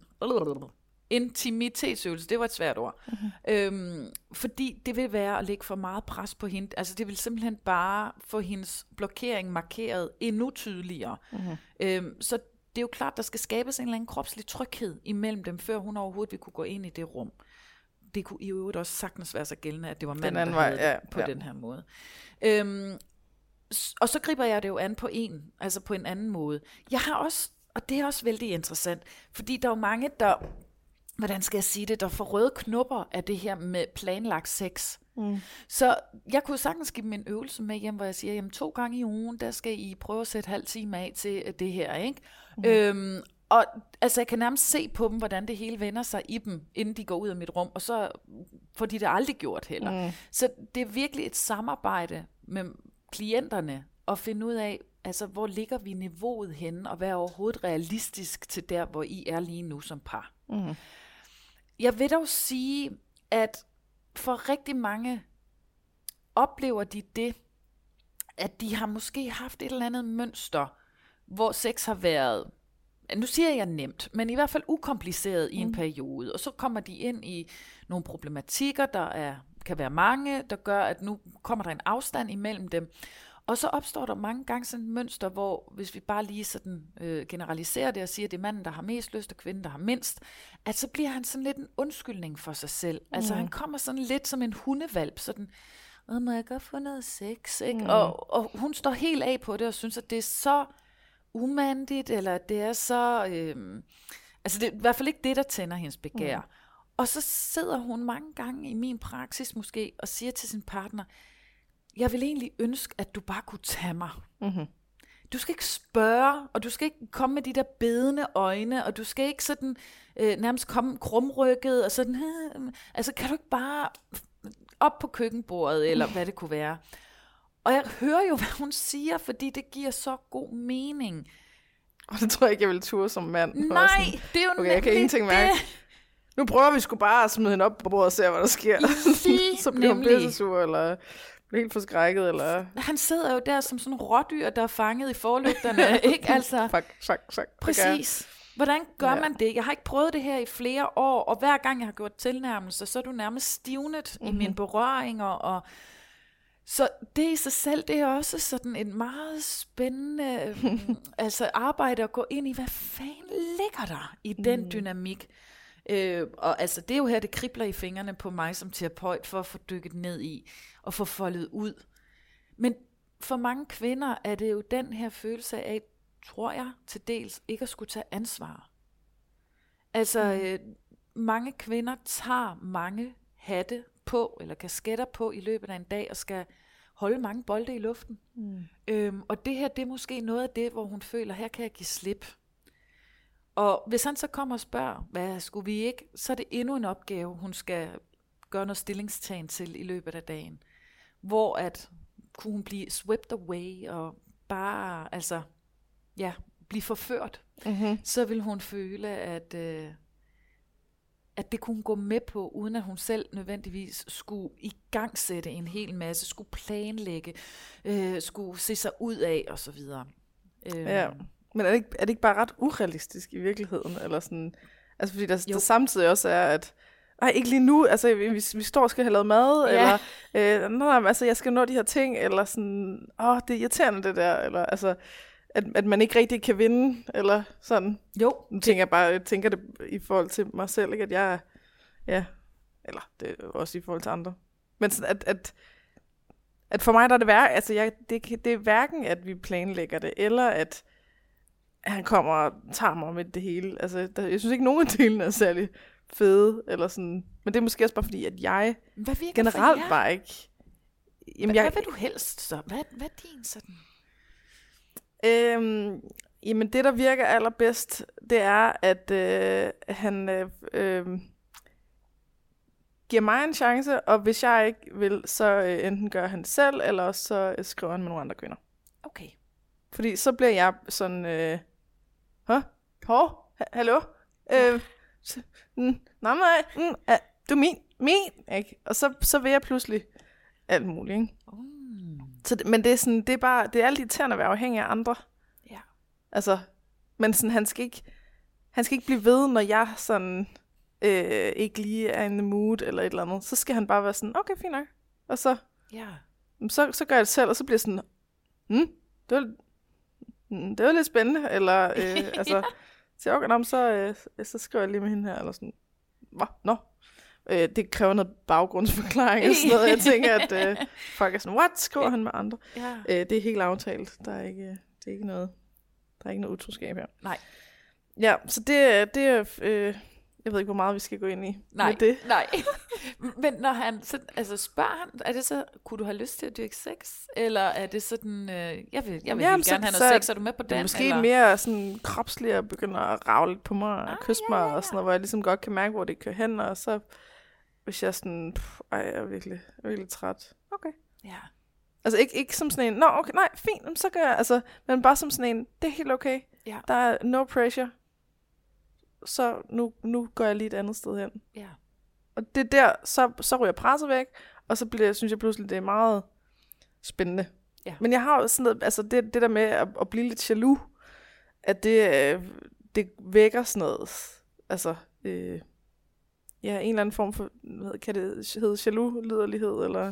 intimitetsøvelse. Det var et svært ord. Mm-hmm. Øhm, fordi det vil være at lægge for meget pres på hende. Altså det vil simpelthen bare få hendes blokering markeret endnu tydeligere. Mm-hmm. Øhm, så det er jo klart, der skal skabes en eller anden kropslig tryghed imellem dem, før hun overhovedet vil kunne gå ind i det rum. Det kunne i øvrigt også sagtens være så gældende, at det var manden, der havde ja, på ja. den her måde. Øhm, og så griber jeg det jo an på en, altså på en anden måde. Jeg har også, og det er også vældig interessant, fordi der er jo mange, der, hvordan skal jeg sige det, der får røde knopper af det her med planlagt sex. Mm. Så jeg kunne sagtens give dem en øvelse med hjem, hvor jeg siger, jamen to gange i ugen, der skal I prøve at sætte halv time af til det her, ikke? Mm. Øhm, Og altså, jeg kan nærmest se på dem, hvordan det hele vender sig i dem, inden de går ud af mit rum, og så får de det aldrig gjort heller. Mm. Så det er virkelig et samarbejde med klienterne, at finde ud af, altså, hvor ligger vi niveauet henne, og hvad er overhovedet realistisk til der, hvor I er lige nu som par. Mm. Jeg vil dog sige, at for rigtig mange oplever de det, at de har måske haft et eller andet mønster, hvor sex har været, nu siger jeg nemt, men i hvert fald ukompliceret i en mm. periode, og så kommer de ind i nogle problematikker, der er, kan være mange, der gør, at nu kommer der en afstand imellem dem, og så opstår der mange gange sådan et mønster, hvor hvis vi bare lige sådan øh, generaliserer det og siger, at det er manden, der har mest lyst, og kvinden, der har mindst, at så bliver han sådan lidt en undskyldning for sig selv. Mm. Altså han kommer sådan lidt som en hundevalp, sådan, åh, må jeg godt få noget sex, ikke? Mm. Og, og hun står helt af på det og synes, at det er så umandigt, eller det er så øh, altså det er i hvert fald ikke det, der tænder hendes begær. Mm. Og så sidder hun mange gange i min praksis måske, og siger til sin partner, jeg vil egentlig ønske, at du bare kunne tage mig. Mm-hmm. Du skal ikke spørge, og du skal ikke komme med de der bedende øjne, og du skal ikke sådan øh, nærmest komme krumrykket, og sådan, øh, altså kan du ikke bare op på køkkenbordet, eller hvad det kunne være. Og jeg hører jo, hvad hun siger, fordi det giver så god mening. Og det tror jeg ikke, jeg vil ture som mand. Nej, sådan, det er jo okay, jeg kan ingenting mærke. Nu prøver vi sgu bare at smide hende op på bordet og se, hvad der sker. Så bliver hun pissesur, eller bliver helt forskrækket, eller... Han sidder jo der som sådan en rådyr, der er fanget i forlygterne, ikke? Altså... Fuck, fuck, fuck. Præcis. Hvordan gør ja. man det? Jeg har ikke prøvet det her i flere år, og hver gang jeg har gjort tilnærmelser, så er du nærmest stivnet mm-hmm. i mine berøringer, og... Så det i sig selv, det er også sådan en meget spændende altså arbejde at gå ind i, hvad fanden ligger der i den mm. dynamik. Øh, og altså det er jo her, det kribler i fingrene på mig som terapeut for at få dykket ned i og få foldet ud. Men for mange kvinder er det jo den her følelse af, tror jeg, til dels ikke at skulle tage ansvar. Altså mm. øh, mange kvinder tager mange hatte på, eller kasketter på i løbet af en dag, og skal holde mange bolde i luften. Mm. Øhm, og det her, det er måske noget af det, hvor hun føler, her kan jeg give slip. Og hvis han så kommer og spørger, hvad skulle vi ikke, så er det endnu en opgave, hun skal gøre noget stillingstagen til i løbet af dagen. Hvor at, kunne hun blive swept away, og bare, altså, ja, blive forført. Mm-hmm. Så vil hun føle, at... Øh, at det kunne hun gå med på, uden at hun selv nødvendigvis skulle igangsætte en hel masse, skulle planlægge, øh, skulle se sig ud af, og så videre. Øh. Ja, men er det, ikke, er det ikke bare ret urealistisk i virkeligheden? Eller sådan, altså fordi der, der samtidig også er, at nej, ikke lige nu, altså vi, vi står og skal have lavet mad, ja. eller øh, nej, altså jeg skal nå de her ting, eller sådan, åh, det er irriterende det der, eller altså... At, at man ikke rigtig kan vinde, eller sådan. Jo. Nu tænker jeg bare, jeg tænker det i forhold til mig selv, ikke? At jeg, ja, eller det er også i forhold til andre. Men sådan at, at, at for mig der er det værre, altså jeg, det, det er hverken, at vi planlægger det, eller at han kommer og tager mig med det hele. Altså, der, jeg synes ikke, nogen af delene er særlig fede, eller sådan. Men det er måske også bare fordi, at jeg generelt bare ikke... Jamen, jeg, hvad vil du helst så? Hvad, hvad er din sådan? Øhm, jamen, det der virker allerbedst, det er, at øh, han øh, øh, giver mig en chance, og hvis jeg ikke vil, så øh, enten gør han det selv, eller så øh, skriver han med nogle andre kvinder. Okay. Fordi så bliver jeg sådan, øh, hå, hår, ha- hallo, øh, s- n- nej, nej, n- a- du er min, min, ikke? Og så, så vil jeg pludselig alt muligt, ikke? Oh. Så det, men det er sådan, det er bare, det er altid irriterende at være afhængig af andre. Ja. Altså, men sådan, han skal ikke, han skal ikke blive ved, når jeg sådan, øh, ikke lige er in the mood, eller et eller andet. Så skal han bare være sådan, okay, fint nok. Og så, ja. så, så gør jeg det selv, og så bliver sådan, hm, det var det var lidt spændende, eller øh, altså, ja. okay, nå, så, øh, så skriver jeg lige med hende her, eller sådan, nå, no. øh, det kræver noget baggrundsforklaring, og sådan noget, jeg tænker, at øh, folk er sådan, what, skriver han med andre? Ja. Øh, det er helt aftalt, der er ikke, det er ikke noget, der er ikke noget utroskab her. Nej. Ja, så det, det øh, jeg ved ikke, hvor meget vi skal gå ind i nej, med det. Nej, men når han, så, altså spørger han, er det så, kunne du have lyst til at dyrke sex? Eller er det sådan, øh, jeg vil, jeg vil Jamen, gerne så, have noget så, sex, er du med på den? Måske eller? Mere sådan kropslig og begynder at rave lidt på mig og ah, kysse ja, mig, ja. Og sådan noget, hvor jeg ligesom godt kan mærke, hvor det kører hen, og så hvis jeg sådan, pff, ej, jeg er virkelig, virkelig træt. Okay. Ja. Altså ikke, ikke som sådan en, nå, okay, nej, fint, så gør jeg, altså, men bare som sådan en, det er helt okay, ja. Der er no pressure. Så nu, nu går jeg lige et andet sted hen. Ja. Og det der, så, så ryger presset væk, og så bliver, synes jeg pludselig, det er meget spændende. Ja. Men jeg har jo sådan noget, altså det, det der med at, at blive lidt jaloux, at det, det vækker sådan noget, altså, øh, ja, en eller anden form for, hvad kan det hedde, jaloux-liderlighed, eller...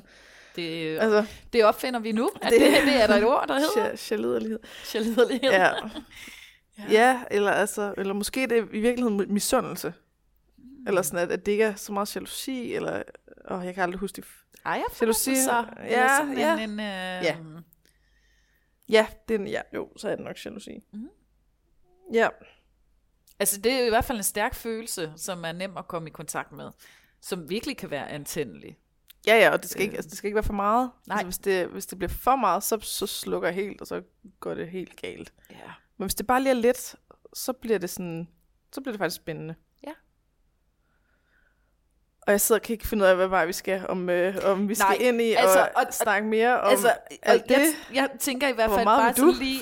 Det, altså, det opfinder vi nu, at det, det, det er der et ord, der hedder. Jaloux-liderlighed. Jaloux-liderlighed. Ja. Ja, ja eller, altså, eller måske det er i virkeligheden misundelse. Mm. Eller sådan, at, at det ikke er så meget jalousi, eller... Åh, jeg kan aldrig huske det. Ej, jeg forstår så. Ja, sådan ja. En, en, øh... ja. Ja, den, ja, jo, så er det nok jalousi. Mm. Ja. Altså, det er jo i hvert fald en stærk følelse, som er nem at komme i kontakt med, som virkelig kan være antændelig. Ja, ja, og det skal ikke, øh. altså, det skal ikke være for meget. Nej. Altså, hvis, det, hvis det bliver for meget, så, så slukker jeg helt, og så går det helt galt. Ja. Men hvis det bare lige er lidt, så bliver det sådan, så bliver det faktisk spændende. Ja. Og jeg sidder og kan ikke finde ud af, hvad vej vi skal, om, øh, om vi Nej, skal ind i altså, og, og snakke mere om altså, alt det. Jeg, jeg tænker i hvert fald bare sådan lige,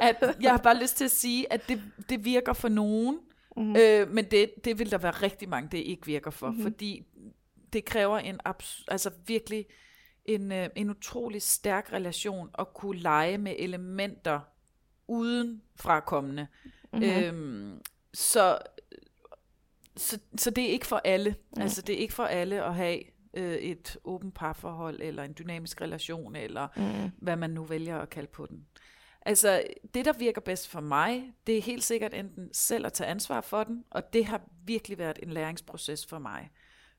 at, at jeg har bare lyst til at sige, at det, det virker for nogen, mm-hmm. øh, men det, det vil der være rigtig mange, det ikke virker for, mm-hmm. fordi det kræver en abs- altså virkelig en, øh, en utrolig stærk relation at kunne lege med elementer, uden frakommende. Mm-hmm. Øhm, så, så, så det er ikke for alle. Mm. Altså det er ikke for alle at have øh, et åbent parforhold, eller en dynamisk relation, eller mm. hvad man nu vælger at kalde på den. Altså det, der virker bedst for mig, det er helt sikkert enten selv at tage ansvar for den, og det har virkelig været en læringsproces for mig.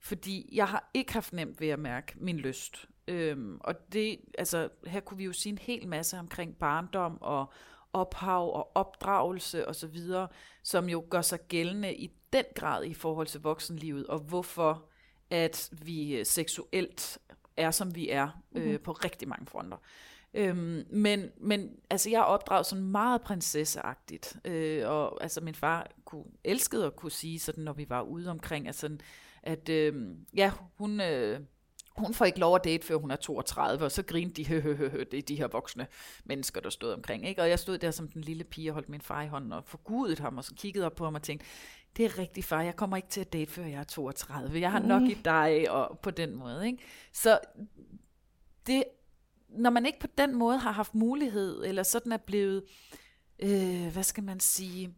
Fordi jeg har ikke haft nemt ved at mærke min lyst. Øhm, og det, altså her kunne vi jo sige en hel masse omkring barndom, og ophav og opdragelse og så videre, som jo gør sig gældende i den grad i forhold til voksenlivet, og hvorfor at vi seksuelt er, som vi er, øh, mm-hmm. på rigtig mange fronter. Øhm, men, men altså, jeg er opdraget sådan meget prinsesseagtigt, øh, og altså, min far kunne, elskede at kunne sige sådan, når vi var ude omkring, at, sådan, at øh, ja, hun... Øh, Hun får ikke lov at date, før hun er toogtredive, og så grinte de, hø, hø, hø, hø, det er de her voksne mennesker, der stod omkring. Ikke? Og jeg stod der som den lille pige og holdt min far i hånden og forgudede ham, og så kiggede op på ham og tænkte, det er rigtig far, jeg kommer ikke til at date, før jeg er toogtredive. Jeg har nok i dig, og på den måde. Ikke? Så det, når man ikke på den måde har haft mulighed, eller sådan er blevet, øh, hvad skal man sige...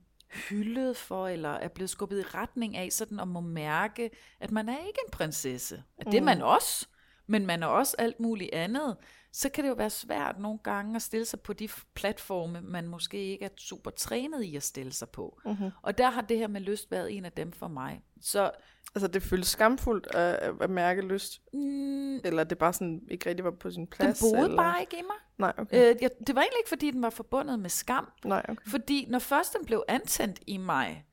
hyldet for, eller er blevet skubbet i retning af, sådan at må mærke, at man er ikke en prinsesse. At det er man også, men man er også alt muligt andet, så kan det jo være svært nogle gange at stille sig på de platforme, man måske ikke er super trænet i at stille sig på. Mm-hmm. Og der har det her med lyst været en af dem for mig. Så, altså det føles skamfuldt at, at mærke lyst? Mm, eller det bare sådan ikke rigtig var på sin plads? Den boede eller? Bare ikke i mig. Nej, okay. øh, jeg, det var egentlig ikke, fordi den var forbundet med skam. Nej, okay. Fordi når først den blev antændt i mig,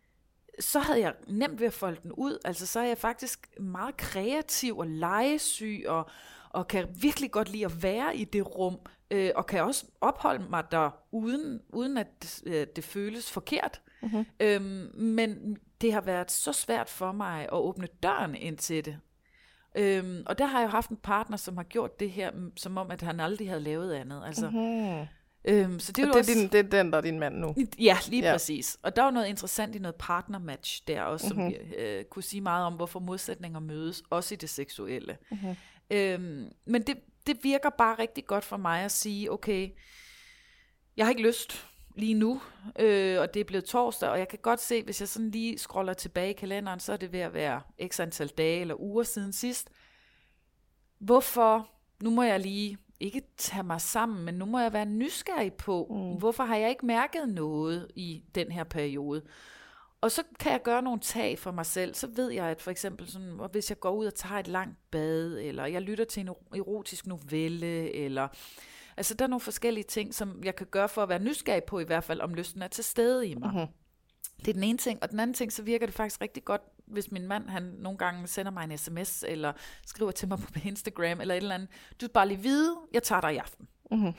så havde jeg nemt ved at folde den ud. Altså så er jeg faktisk meget kreativ og legesyg og... og kan virkelig godt lide at være i det rum, øh, og kan også opholde mig der, uden, uden at det, øh, det føles forkert. Mm-hmm. Øhm, men det har været så svært for mig at åbne døren ind til det. Øhm, og der har jeg jo haft en partner, som har gjort det her, som om at han aldrig havde lavet andet. Altså, mm-hmm. øhm, så det er, det, er også... din, det er den, der er din mand nu? Ja, lige ja. Præcis. Og der var noget interessant i noget partnermatch der også, som mm-hmm. vi, øh, kunne sige meget om, hvorfor modsætninger mødes, også i det seksuelle. Mm-hmm. Øhm, men det, det virker bare rigtig godt for mig at sige, okay, jeg har ikke lyst lige nu, øh, og det er blevet torsdag, og jeg kan godt se, hvis jeg sådan lige scroller tilbage i kalenderen, så er det ved at være x antal dage eller uger siden sidst. Hvorfor? Nu må jeg lige ikke tage mig sammen, men nu må jeg være nysgerrig på, mm. hvorfor har jeg ikke mærket noget i den her periode? Og så kan jeg gøre nogle tag for mig selv. Så ved jeg, at for eksempel, sådan, hvis jeg går ud og tager et langt bad, eller jeg lytter til en erotisk novelle, eller altså der er nogle forskellige ting, som jeg kan gøre for at være nysgerrig på, i hvert fald om lysten er til stede i mig. Mm-hmm. Det er den ene ting. Og den anden ting, så virker det faktisk rigtig godt, hvis min mand, han nogle gange sender mig en sms, eller skriver til mig på Instagram, eller et eller andet. Du skal bare lige vide, jeg tager dig i aften. Mm-hmm.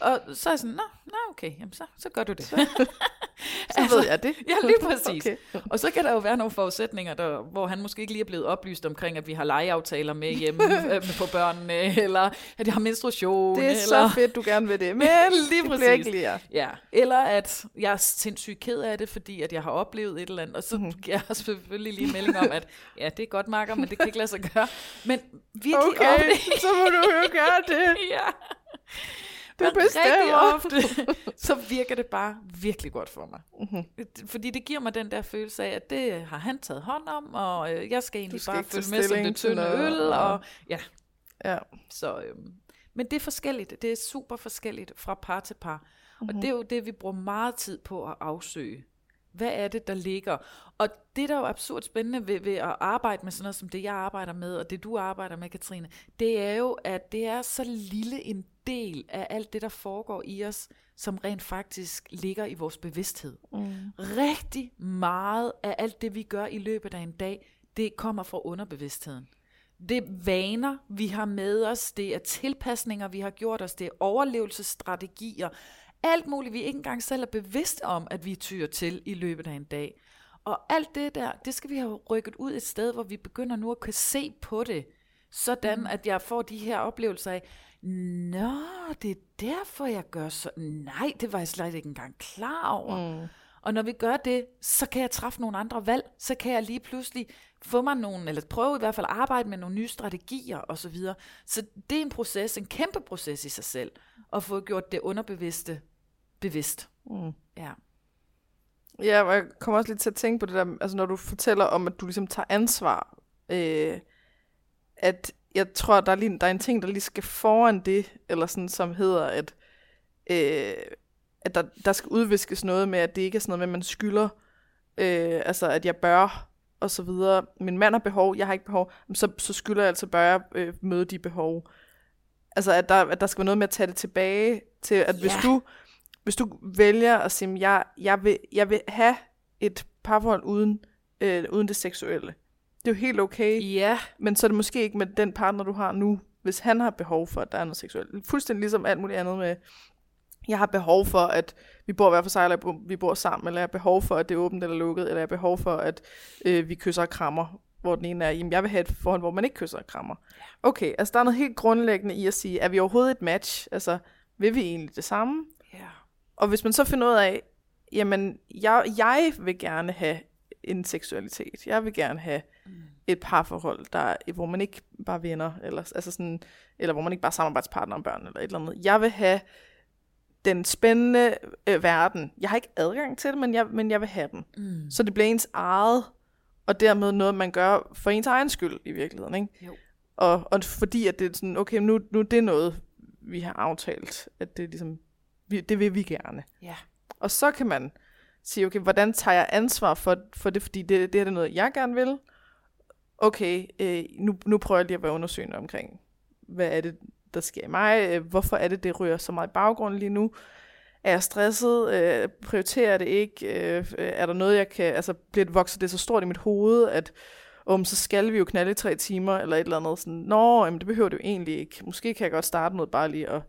Og så er jeg sådan, nå, nå okay, jamen så, så gør du det. Så, så altså, ved jeg det. Ja, lige præcis. Okay. Og så kan der jo være nogle forudsætninger, der, hvor han måske ikke lige er blevet oplyst omkring, at vi har legeaftaler med hjemme øh, på børnene, eller at jeg har menstruation. Det er eller... så fedt, du gerne vil det, men lige præcis. Det ja. Eller at jeg er sindssygt ked af det, fordi at jeg har oplevet et eller andet, og så mm-hmm. giver jeg selvfølgelig lige melding om, at ja, det er godt makker, men det kan ikke lade sig gøre. Men virkelig okay, ofte... så må du jo gøre det. Ja. Det rigtig ofte, så virker det bare virkelig godt for mig. Mm-hmm. Fordi det giver mig den der følelse af, at det har han taget hånd om, og jeg skal egentlig skal bare følge med som det tynde øl. Og, ja. Ja. Så, øhm. Men det er forskelligt. Det er super forskelligt fra par til par. Mm-hmm. Og det er jo det, vi bruger meget tid på at afsøge. Hvad er det, der ligger? Og det, der er jo absurd spændende ved, ved at arbejde med sådan noget, som det, jeg arbejder med, og det, du arbejder med, Katrine, det er jo, at det er så lille en del af alt det, der foregår i os, som rent faktisk ligger i vores bevidsthed. Mm. Rigtig meget af alt det, vi gør i løbet af en dag, det kommer fra underbevidstheden. Det er vaner, vi har med os, det er tilpasninger, vi har gjort os, det er overlevelsesstrategier, alt muligt, vi ikke engang selv er bevidst om, at vi tyrer til i løbet af en dag. Og alt det der, det skal vi have rykket ud et sted, hvor vi begynder nu at kunne se på det, sådan mm. at jeg får de her oplevelser af, nå, det er derfor, jeg gør så. Nej, det var jeg slet ikke engang klar over. Mm. Og når vi gør det, så kan jeg træffe nogle andre valg, så kan jeg lige pludselig få mig nogle, eller prøve i hvert fald at arbejde med nogle nye strategier osv. Så, så det er en proces, en kæmpe proces i sig selv, at få gjort det underbevidste bevidst. Mm. Ja. Ja, og jeg kommer også lidt til at tænke på det der, altså når du fortæller om, at du ligesom tager ansvar, øh, at jeg tror, der er, lige, der er en ting, der lige skal foran det, eller sådan, som hedder, at, øh, at der, der skal udviskes noget med, at det ikke er sådan noget med, man skylder, øh, altså at jeg bør, og så videre. Min mand har behov, jeg har ikke behov, så, så skylder jeg altså, bør jeg øh, møde de behov. Altså at der, at der skal være noget med at tage det tilbage, til at hvis, yeah. du, hvis du vælger at sige, jeg, jeg, vil, jeg vil have et parforhold uden, øh, uden det seksuelle, det er jo helt okay, yeah. men så er det måske ikke med den partner, du har nu, hvis han har behov for, at der er noget seksuelt. Fuldstændig ligesom alt muligt andet med, jeg har behov for, at vi bor hver for sig, eller vi bor sammen, eller jeg har behov for, at det er åbent eller lukket, eller jeg har behov for, at øh, vi kysser og krammer, hvor den ene er, jamen jeg vil have et forhold, hvor man ikke kysser og krammer. Okay, altså der er noget helt grundlæggende i at sige, er vi overhovedet et match? Altså, vil vi egentlig det samme? Yeah. Og hvis man så finder ud af, jamen jeg, jeg vil gerne have en seksualitet, jeg vil gerne have et parforhold, der, hvor man ikke bare venner, eller, altså sådan, eller hvor man ikke bare samarbejdspartner om børn, eller et eller andet. Jeg vil have den spændende øh, verden. Jeg har ikke adgang til det, men jeg, men jeg vil have den. Mm. Så det bliver ens eget, og dermed noget, man gør for ens egen skyld i virkeligheden. Ikke? Og, og fordi at det er sådan, okay, nu, nu det er noget, vi har aftalt, at det er ligesom, vi, det vil vi gerne. Ja. Og så kan man sige, okay, hvordan tager jeg ansvar for, for det, fordi det, det her er noget, jeg gerne vil. Okay, øh, nu, nu prøver jeg lige at være undersøgende omkring, hvad er det, der sker i mig? Hvorfor er det, det rører så meget i baggrunden lige nu? Er jeg stresset? Øh, prioriterer det ikke? Øh, er der noget, jeg kan... Altså, bliver det vokset det så stort i mit hoved, at om så skal vi jo knalde i tre timer, eller et eller andet sådan, nå, jamen, det behøver det jo egentlig ikke. Måske kan jeg godt starte med bare lige at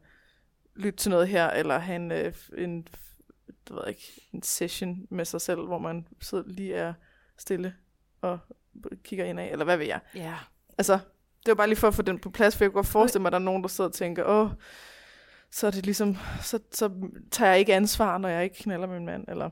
lytte til noget her, eller have en, øh, en, det ved jeg ikke, en session med sig selv, hvor man sidder lige er stille og kigger indad, eller hvad ved jeg. Ja. Yeah. Altså... Det var bare lige for at få den på plads, for jeg kunne godt forestille mig, at der er nogen, der sidder og tænker, åh, så er det ligesom, så, så tager jeg ikke ansvar, når jeg ikke knalder min mand, eller...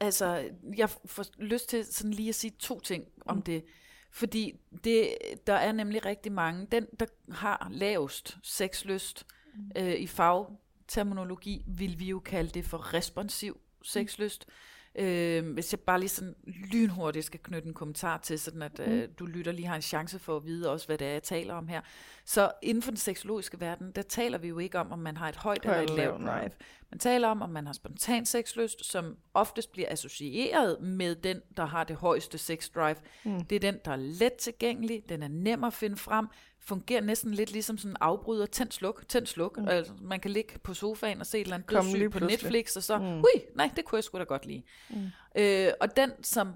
Altså, jeg får lyst til sådan lige at sige to ting om mm. det, fordi det, der er nemlig rigtig mange, den, der har lavest sexlyst mm. øh, i fagterminologi, vil vi jo kalde det for responsiv sexlyst. Øh, hvis jeg bare lige sådan lynhurtigt skal knytte en kommentar til, sådan at øh, du lytter lige har en chance for at vide også, hvad det er, jeg taler om her. Så inden for den sexologiske verden, der taler vi jo ikke om, om man har et højt eller et lavt drive. Man taler om, om man har spontan sexlyst, som oftest bliver associeret med den, der har det højeste sex drive. Mm. Det er den, der er let tilgængelig, den er nem at finde frem, fungerer næsten lidt ligesom sådan en afbryder, tænd sluk, tænd sluk. Mm. Altså, man kan ligge på sofaen og se et eller andet dødssyg på Netflix, og så, mm. hui, nej, det kunne jeg sgu da godt lide. Mm. Øh, og den, som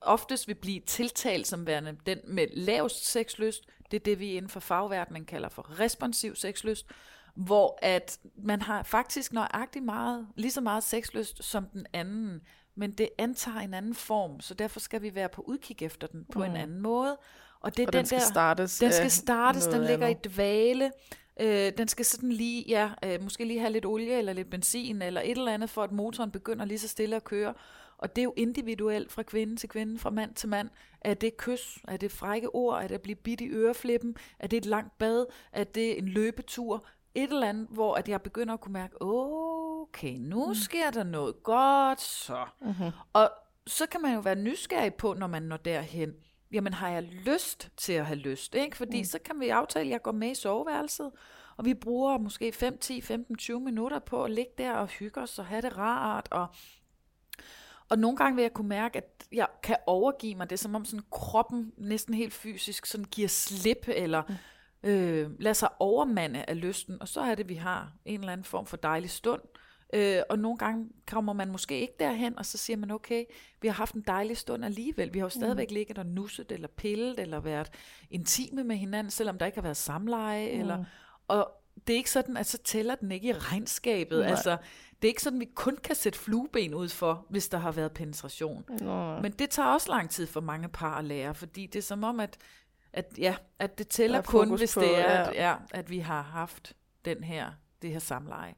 oftest vil blive tiltalt som værende den med lavest sexlyst, det er det, vi inden for fagverdenen kalder for responsiv sexlyst, hvor at man har faktisk nøjagtigt meget, lige så meget sexlyst som den anden, men det antager en anden form, så derfor skal vi være på udkig efter den på mm. en anden måde. Og, det er og den, den skal der, startes. Den skal startes, den ligger andet. i dvale. Øh, den skal sådan lige, ja, øh, måske lige have lidt olie eller lidt benzin eller et eller andet, for at motoren begynder lige så stille at køre. Og det er jo individuelt fra kvinde til kvinde, fra mand til mand. Er det kys? Er det frække ord? Er det at blive bidt i øreflippen? Er det et langt bad? Er det en løbetur? Et eller andet, hvor at jeg begynder at kunne mærke, okay, nu mm. sker der noget godt, så. Mm-hmm. Og så kan man jo være nysgerrig på, når man når derhen. Jamen har jeg lyst til at have lyst, ikke? Fordi mm. så kan vi aftale, at jeg går med i soveværelset, og vi bruger måske fem, ti, femten, tyve minutter på at ligge der og hygge os og have det rart. Og, og nogle gange vil jeg kunne mærke, at jeg kan overgive mig det, som om sådan kroppen næsten helt fysisk sådan giver slip, eller mm. øh, lader sig overmande af lysten, og så er det, vi har en eller anden form for dejlig stund. Øh, og nogle gange kommer man måske ikke derhen, og så siger man, okay, vi har haft en dejlig stund alligevel. Vi har jo stadigvæk mm. ligget og nusset, eller pillet, eller været intime med hinanden, selvom der ikke har været samleje. Mm. Eller, og det er ikke sådan, at så tæller den ikke i regnskabet. Altså, det er ikke sådan, at vi kun kan sætte flueben ud for, hvis der har været penetration. Mm. Men det tager også lang tid for mange par at lære, fordi det er som om, at, at, ja, at det tæller kun, hvis på, det er, ja. At, ja, at vi har haft den her, det her samleje.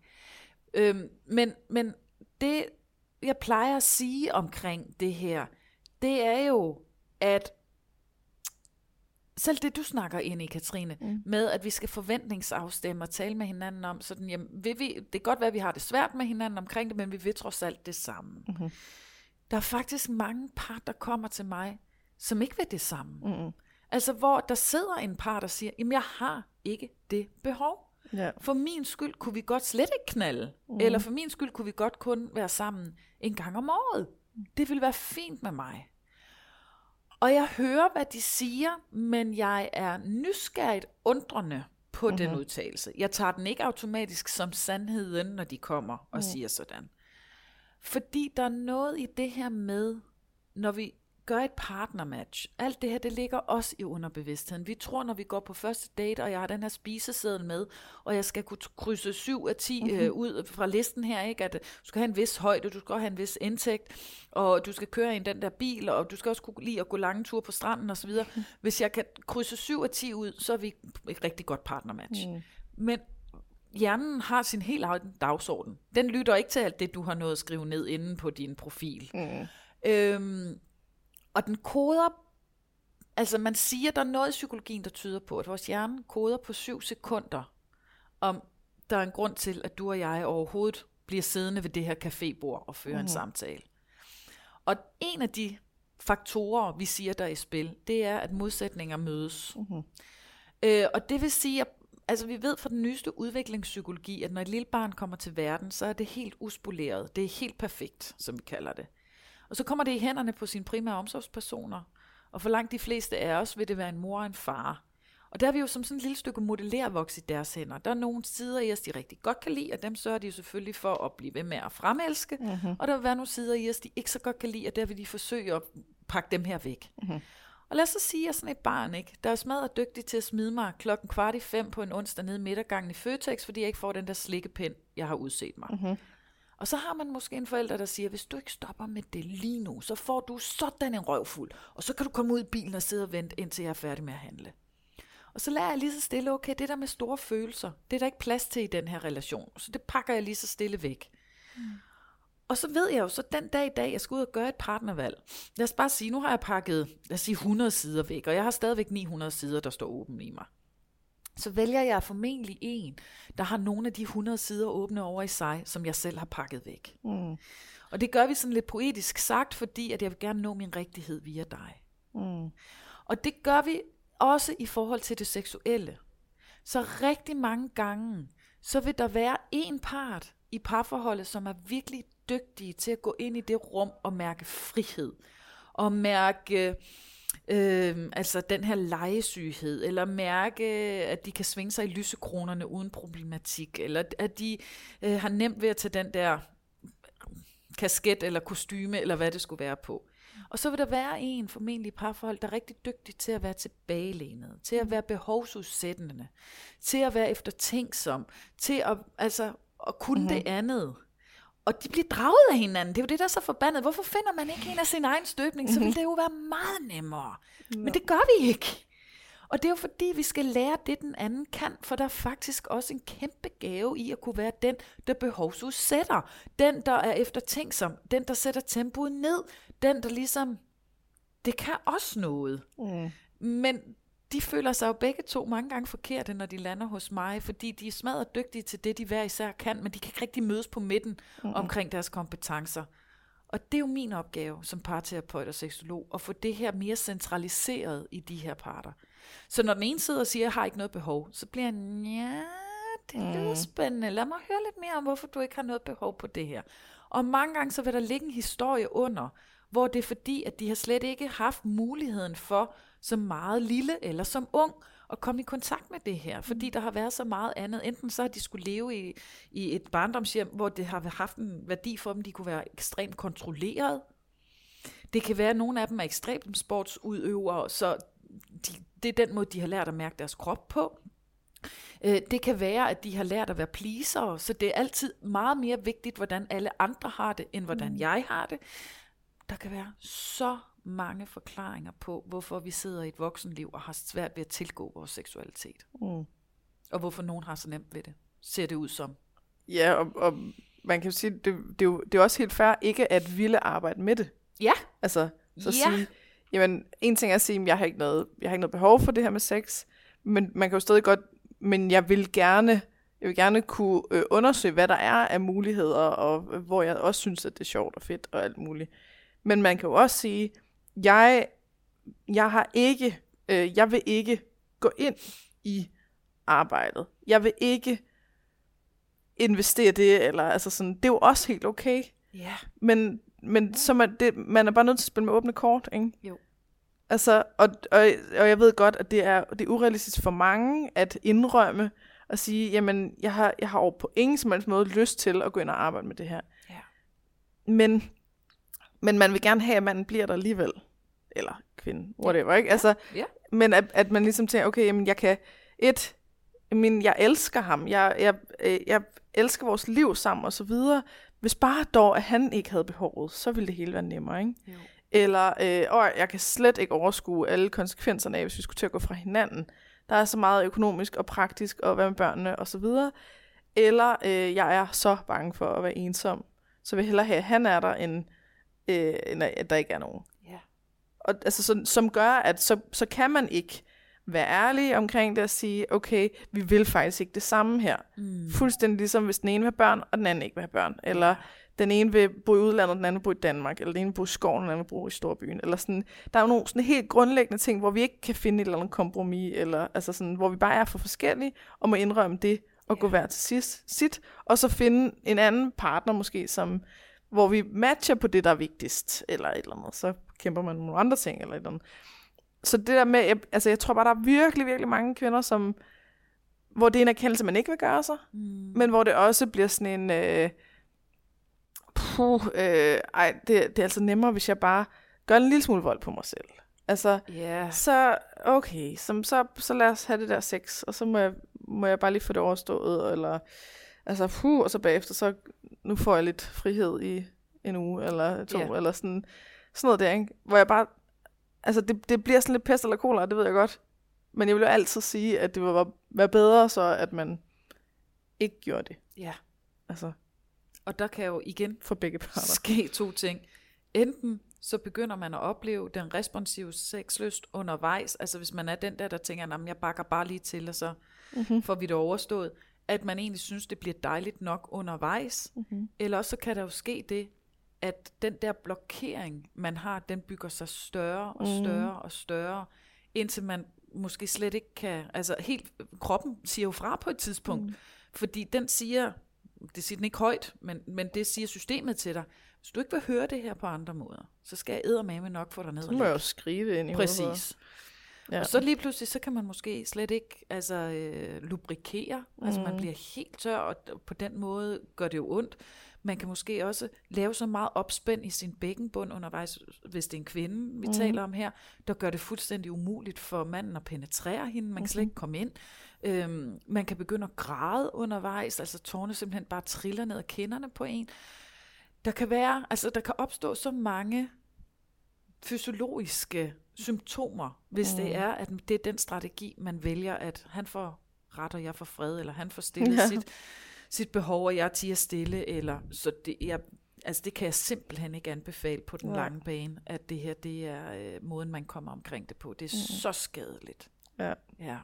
Øhm, men, men det, jeg plejer at sige omkring det her, det er jo, at selv det, du snakker ind i, Katrine, mm. med, at vi skal forventningsafstemme og tale med hinanden om, sådan, jamen, vil vi, det kan godt være, at vi har det svært med hinanden omkring det, men vi vil trods alt det samme. Mm-hmm. Der er faktisk mange par, der kommer til mig, som ikke vil det samme. Mm-hmm. Altså, hvor der sidder en par, der siger, jamen, jeg har ikke det behov. Ja. For min skyld kunne vi godt slet ikke knalde, mm. eller for min skyld kunne vi godt kun være sammen en gang om året. Det ville være fint med mig. Og jeg hører, hvad de siger, men jeg er nysgerrigt undrende på mm-hmm. den udtalelse. Jeg tager den ikke automatisk som sandheden, når de kommer og mm. siger sådan. Fordi der er noget i det her med, når vi gør et partnermatch. Alt det her, det ligger også i underbevidstheden. Vi tror, når vi går på første date, og jeg har den her spiseseddel med, og jeg skal kunne krydse syv af ti mm-hmm. øh, ud fra listen her, ikke? At du skal have en vis højde, du skal have en vis indtægt, og du skal køre i den der bil, og du skal også kunne lide at gå lange ture på stranden osv. Hvis jeg kan krydse syv af ti ud, så er vi et rigtig godt partnermatch. Mm. Men hjernen har sin helt egen dagsorden. Den lytter ikke til alt det, du har nået at skrive ned inde på din profil. Mm. Øhm, Og den koder, altså man siger, der er noget i psykologien, der tyder på, at vores hjerne koder på syv sekunder, om der er en grund til, at du og jeg overhovedet bliver siddende ved det her cafébord og fører mm. en samtale. Og en af de faktorer, vi siger, der er i spil, det er, at modsætninger mødes. Mm. Øh, og det vil sige, at altså, vi ved fra den nyeste udviklingspsykologi, at når et lille barn kommer til verden, så er det helt uspoleret. Det er helt perfekt, som vi kalder det. Og så kommer det i hænderne på sine primære omsorgspersoner. Og for langt de fleste af os vil det være en mor og en far. Og der er vi jo som sådan et lille stykke modellervoks i deres hænder. Der er nogle sider i os, de rigtig godt kan lide, og dem sørger de jo selvfølgelig for at blive ved med at fremelske. Mm-hmm. Og der vil være nogle sider i os, de ikke så godt kan lide, og der vil de forsøge at pakke dem her væk. Mm-hmm. Og lad os så sige, at sådan et barn, ikke, der er smadret dygtig til at smide mig klokken kvart i fem på en onsdag nede i midtergangen i Føtex, fordi jeg ikke får den der slikkepind, jeg har udset mig. Mm-hmm. Og så har man måske en forælder, der siger, hvis du ikke stopper med det lige nu, så får du sådan en røvfuld, og så kan du komme ud i bilen og sidde og vente, indtil jeg er færdig med at handle. Og så lærer jeg lige så stille, okay, det der med store følelser, det er der ikke plads til i den her relation, så det pakker jeg lige så stille væk. Mm. Og så ved jeg jo, så den dag i dag, jeg skal ud og gøre et partnervalg. Lad os bare sige, nu har jeg pakket, lad os sige hundrede sider væk, og jeg har stadigvæk ni hundrede sider, der står åbne i mig. Så vælger jeg formentlig en, der har nogle af de hundrede sider åbne over i sig, som jeg selv har pakket væk. Mm. Og det gør vi sådan lidt poetisk sagt, fordi at jeg vil gerne nå min rigtighed via dig. Mm. Og det gør vi også i forhold til det seksuelle. Så rigtig mange gange, så vil der være en part i parforholdet, som er virkelig dygtige til at gå ind i det rum og mærke frihed, og mærke øh, altså den her legesyghed, eller mærke, at de kan svinge sig i lysekronerne uden problematik, eller at de øh, har nemt ved at tage den der kasket eller kostyme, eller hvad det skulle være på. Og så vil der være en formentlig parforhold, der er rigtig dygtig til at være tilbagelænet, til at være behovsudsættende, til at være eftertænksom, til at, altså, at kunne mm-hmm. det andet. Og de bliver draget af hinanden. Det er jo det, der er så forbandet. Hvorfor finder man ikke en af sin egen støbning? Så ville det jo være meget nemmere. Men det gør vi ikke. Og det er jo fordi, vi skal lære det, den anden kan. For der er faktisk også en kæmpe gave i at kunne være den, der behovsudsætter. Den, der er eftertænksom. Den, der sætter tempoet ned. Den, der ligesom... Det kan også noget. Mm. Men... De føler sig jo begge to mange gange forkerte, når de lander hos mig, fordi de er smadret dygtige til det, de hver især kan, men de kan ikke rigtig mødes på midten mm-hmm. omkring deres kompetencer. Og det er jo min opgave som parterapeut og seksolog, at få det her mere centraliseret i de her parter. Så når den ene sidder og siger, jeg har ikke noget behov, så bliver jeg, ja, det lyder mm. spændende, lad mig høre lidt mere om, hvorfor du ikke har noget behov på det her. Og mange gange så vil der ligge en historie under, hvor det er fordi, at de har slet ikke haft muligheden for, som meget lille eller som ung, at komme i kontakt med det her. Fordi der har været så meget andet. Enten så har de skulle leve i, i et barndomshjem, hvor det har haft en værdi for dem, de kunne være ekstremt kontrolleret. Det kan være, at nogle af dem er ekstremt sportsudøvere, så de, det er den måde, de har lært at mærke deres krop på. Det kan være, at de har lært at være pleasere, så det er altid meget mere vigtigt, hvordan alle andre har det, end hvordan jeg har det. Der kan være så mange forklaringer på, hvorfor vi sidder i et voksenliv og har svært ved at tilgå vores seksualitet. Mm. Og hvorfor nogen har så nemt ved det, ser det ud som. Ja, og, og man kan jo sige, det, det, er jo, det er også helt fair ikke at ville arbejde med det. Ja. Altså, så at ja. sige, jamen, en ting er at sige, at jeg har ikke noget, jeg har ikke noget behov for det her med sex, men man kan jo stadig godt, men jeg vil gerne, jeg vil gerne kunne øh, undersøge, hvad der er af muligheder, og øh, hvor jeg også synes, at det er sjovt og fedt og alt muligt. Men man kan jo også sige, jeg, jeg har ikke, øh, jeg vil ikke gå ind i arbejdet. Jeg vil ikke investere det eller altså sådan. Det er jo også helt okay. Yeah. Men men yeah. så man det, man er bare nødt til at spille med åbne kort, ikke? Jo. Altså og og, og jeg ved godt, at det er det er urealistisk for mange at indrømme og sige, jamen jeg har jeg har over på ingen som helst måde lyst til at gå ind og arbejde med det her. Yeah. Men Men man vil gerne have, at manden bliver der alligevel. Eller kvinde, whatever, ikke? Altså, ja, ja. Men at, at man ligesom tænker, okay, jamen jeg kan, et, men jeg elsker ham, jeg, jeg, jeg elsker vores liv sammen, og så videre. Hvis bare dog, at han ikke havde behovet, så ville det hele være nemmere, ikke? Jo. Eller, øh, åh, jeg kan slet ikke overskue alle konsekvenserne af, hvis vi skulle til at gå fra hinanden. Der er så meget økonomisk og praktisk, og hvad med børnene, og så videre. Eller, øh, jeg er så bange for at være ensom, så vil jeg hellere have, at han er der, end Øh, nej, der ikke er nogen. Yeah. Og, altså, så, som gør, at så, så kan man ikke være ærlige omkring det og sige, okay, vi vil faktisk ikke det samme her. Mm. Fuldstændig ligesom, hvis den ene vil have børn, og den anden ikke vil have børn. Eller den ene vil bo i udlandet, den anden vil bo i Danmark. Eller den ene vil bo i skoven, og den anden vil bo i storbyen. Eller sådan, der er jo nogle sådan helt grundlæggende ting, hvor vi ikke kan finde et eller andet kompromis, eller, altså sådan, hvor vi bare er for forskellige, og må indrømme det, og yeah. gå hver til sidst, sit, og så finde en anden partner måske, som, hvor vi matcher på det, der er vigtigst, eller et eller andet. Så kæmper man nogle andre ting, eller et eller andet. Så det der med, altså jeg tror bare, der er virkelig, virkelig mange kvinder, som, hvor det er en erkendelse, man ikke vil gøre sig, mm. men hvor det også bliver sådan en, øh, puh, øh, ej, det, det er altså nemmere, hvis jeg bare gør en lille smule vold på mig selv. Altså, yeah. så, okay, så, så, så lad os have det der sex, og så må jeg, må jeg bare lige få det overstået, eller, altså, puh, og så bagefter, så nu får jeg lidt frihed i en uge, eller to, yeah. eller sådan, sådan noget der, ikke? Hvor jeg bare, altså, det, det bliver sådan lidt pest eller kolera, det ved jeg godt. Men jeg vil jo altid sige, at det var være bedre så, at man ikke gjorde det. Ja. Altså. Og der kan jo igen for begge parter ske to ting. Enten så begynder man at opleve den responsive sexlyst undervejs. Altså hvis man er den der, der tænker, at jeg bakker bare lige til, og så mm-hmm. får vi det overstået. At man egentlig synes, det bliver dejligt nok undervejs. Mm-hmm. Eller også så kan der jo ske det, at den der blokering, man har, den bygger sig større og større mm. og større, indtil man måske slet ikke kan, altså helt, kroppen siger jo fra på et tidspunkt, mm. fordi den siger, det siger den ikke højt, men, men det siger systemet til dig, hvis du ikke vil høre det her på andre måder, så skal jeg eddermame nok få dig ned. Så må jeg jo skrive ind i hovedet. Præcis. Ja. Og så lige pludselig, så kan man måske slet ikke altså, øh, lubrikere, mm. altså man bliver helt tør, og på den måde gør det jo ondt. Man kan måske også lave så meget opspænd i sin bækkenbund undervejs, hvis det er en kvinde, vi mm. taler om her, der gør det fuldstændig umuligt for manden at penetrere hende. Man kan mm. slet ikke komme ind. Øhm, man kan begynde at græde undervejs, altså tårerne simpelthen bare triller ned ad kinderne på en. Der kan være, altså der kan opstå så mange fysiologiske symptomer, hvis mm. det er, at det er den strategi, man vælger, at han får ret, og jeg får fred, eller han får stillet ja. sit... sit behov, og jeg tiger stille, eller så det, jeg, altså det kan jeg simpelthen ikke anbefale på den ja. lange bane, at det her, det er øh, måden, man kommer omkring det på. Det er mm. så skadeligt. Ja. Ja,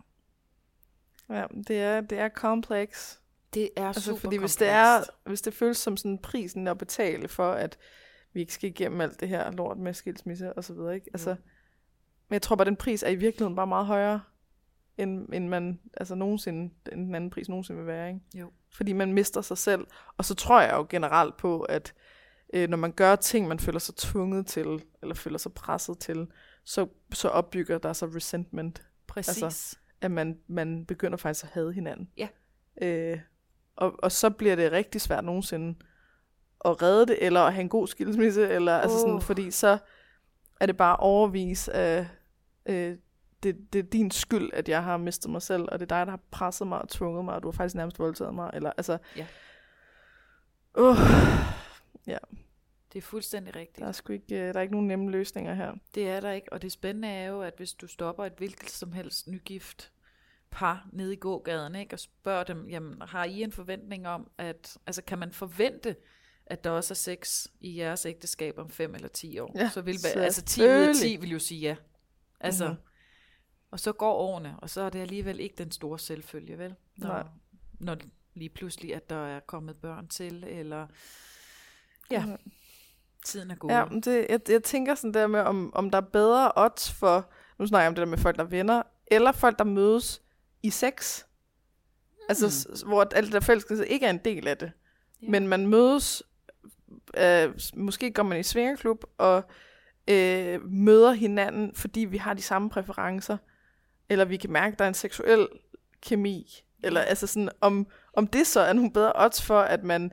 ja det, er, det er kompleks. Det er altså, super fordi komplekst. Hvis det, er, hvis det føles som sådan prisen at betale for, at vi ikke skal igennem alt det her lort med skilsmisse og så videre, ikke? Altså, mm. men jeg tror bare, den pris er i virkeligheden bare meget højere, end, end man, altså nogensinde, end den anden pris nogensinde vil være, ikke? Jo. Fordi man mister sig selv. Og så tror jeg jo generelt på, at øh, når man gør ting, man føler sig tvunget til, eller føler sig presset til, så, så opbygger der sig resentment. Præcis. Altså, at man, man begynder faktisk at hade hinanden. Ja. Øh, og, og så bliver det rigtig svært nogensinde at redde det, eller at have en god skilsmisse, eller, oh. altså sådan, fordi så er det bare overvis af... Øh, Det, det er din skyld, at jeg har mistet mig selv, og det er dig, der har presset mig og tvunget mig, og du har faktisk nærmest voldtaget mig, eller altså... Ja. Uh, ja. Det er fuldstændig rigtigt. Der er sgu ikke, der er ikke nogen nemme løsninger her. Det er der ikke, og det spændende er jo, at hvis du stopper et hvilket som helst nygift par nede i gågaden, ikke, og spørger dem, jamen, har I en forventning om, at... Altså, kan man forvente, at der også er sex i jeres ægteskab om fem eller ti år? Ja, så vil så altså, ti ud af ti vil jo sige ja. Altså... Mm-hmm. Og så går årene, og så er det alligevel ikke den store selvfølge, vel? Når, Nej. Når lige pludselig, at der er kommet børn til, eller... Ja, ja. Tiden er gået. Ja, det, jeg, jeg tænker sådan der med, om, om der er bedre odds for... Nu snakker jeg om det der med folk, der er venner, eller folk, der mødes i sex. Mm. Altså, hvor alt det der fællesskab ikke er en del af det. Ja. Men man mødes... Øh, måske går man i svingerklub, og øh, møder hinanden, fordi vi har de samme præferencer, eller vi kan mærke, at der er en seksuel kemi, eller altså sådan, om, om det så er nogle bedre odds for, at man,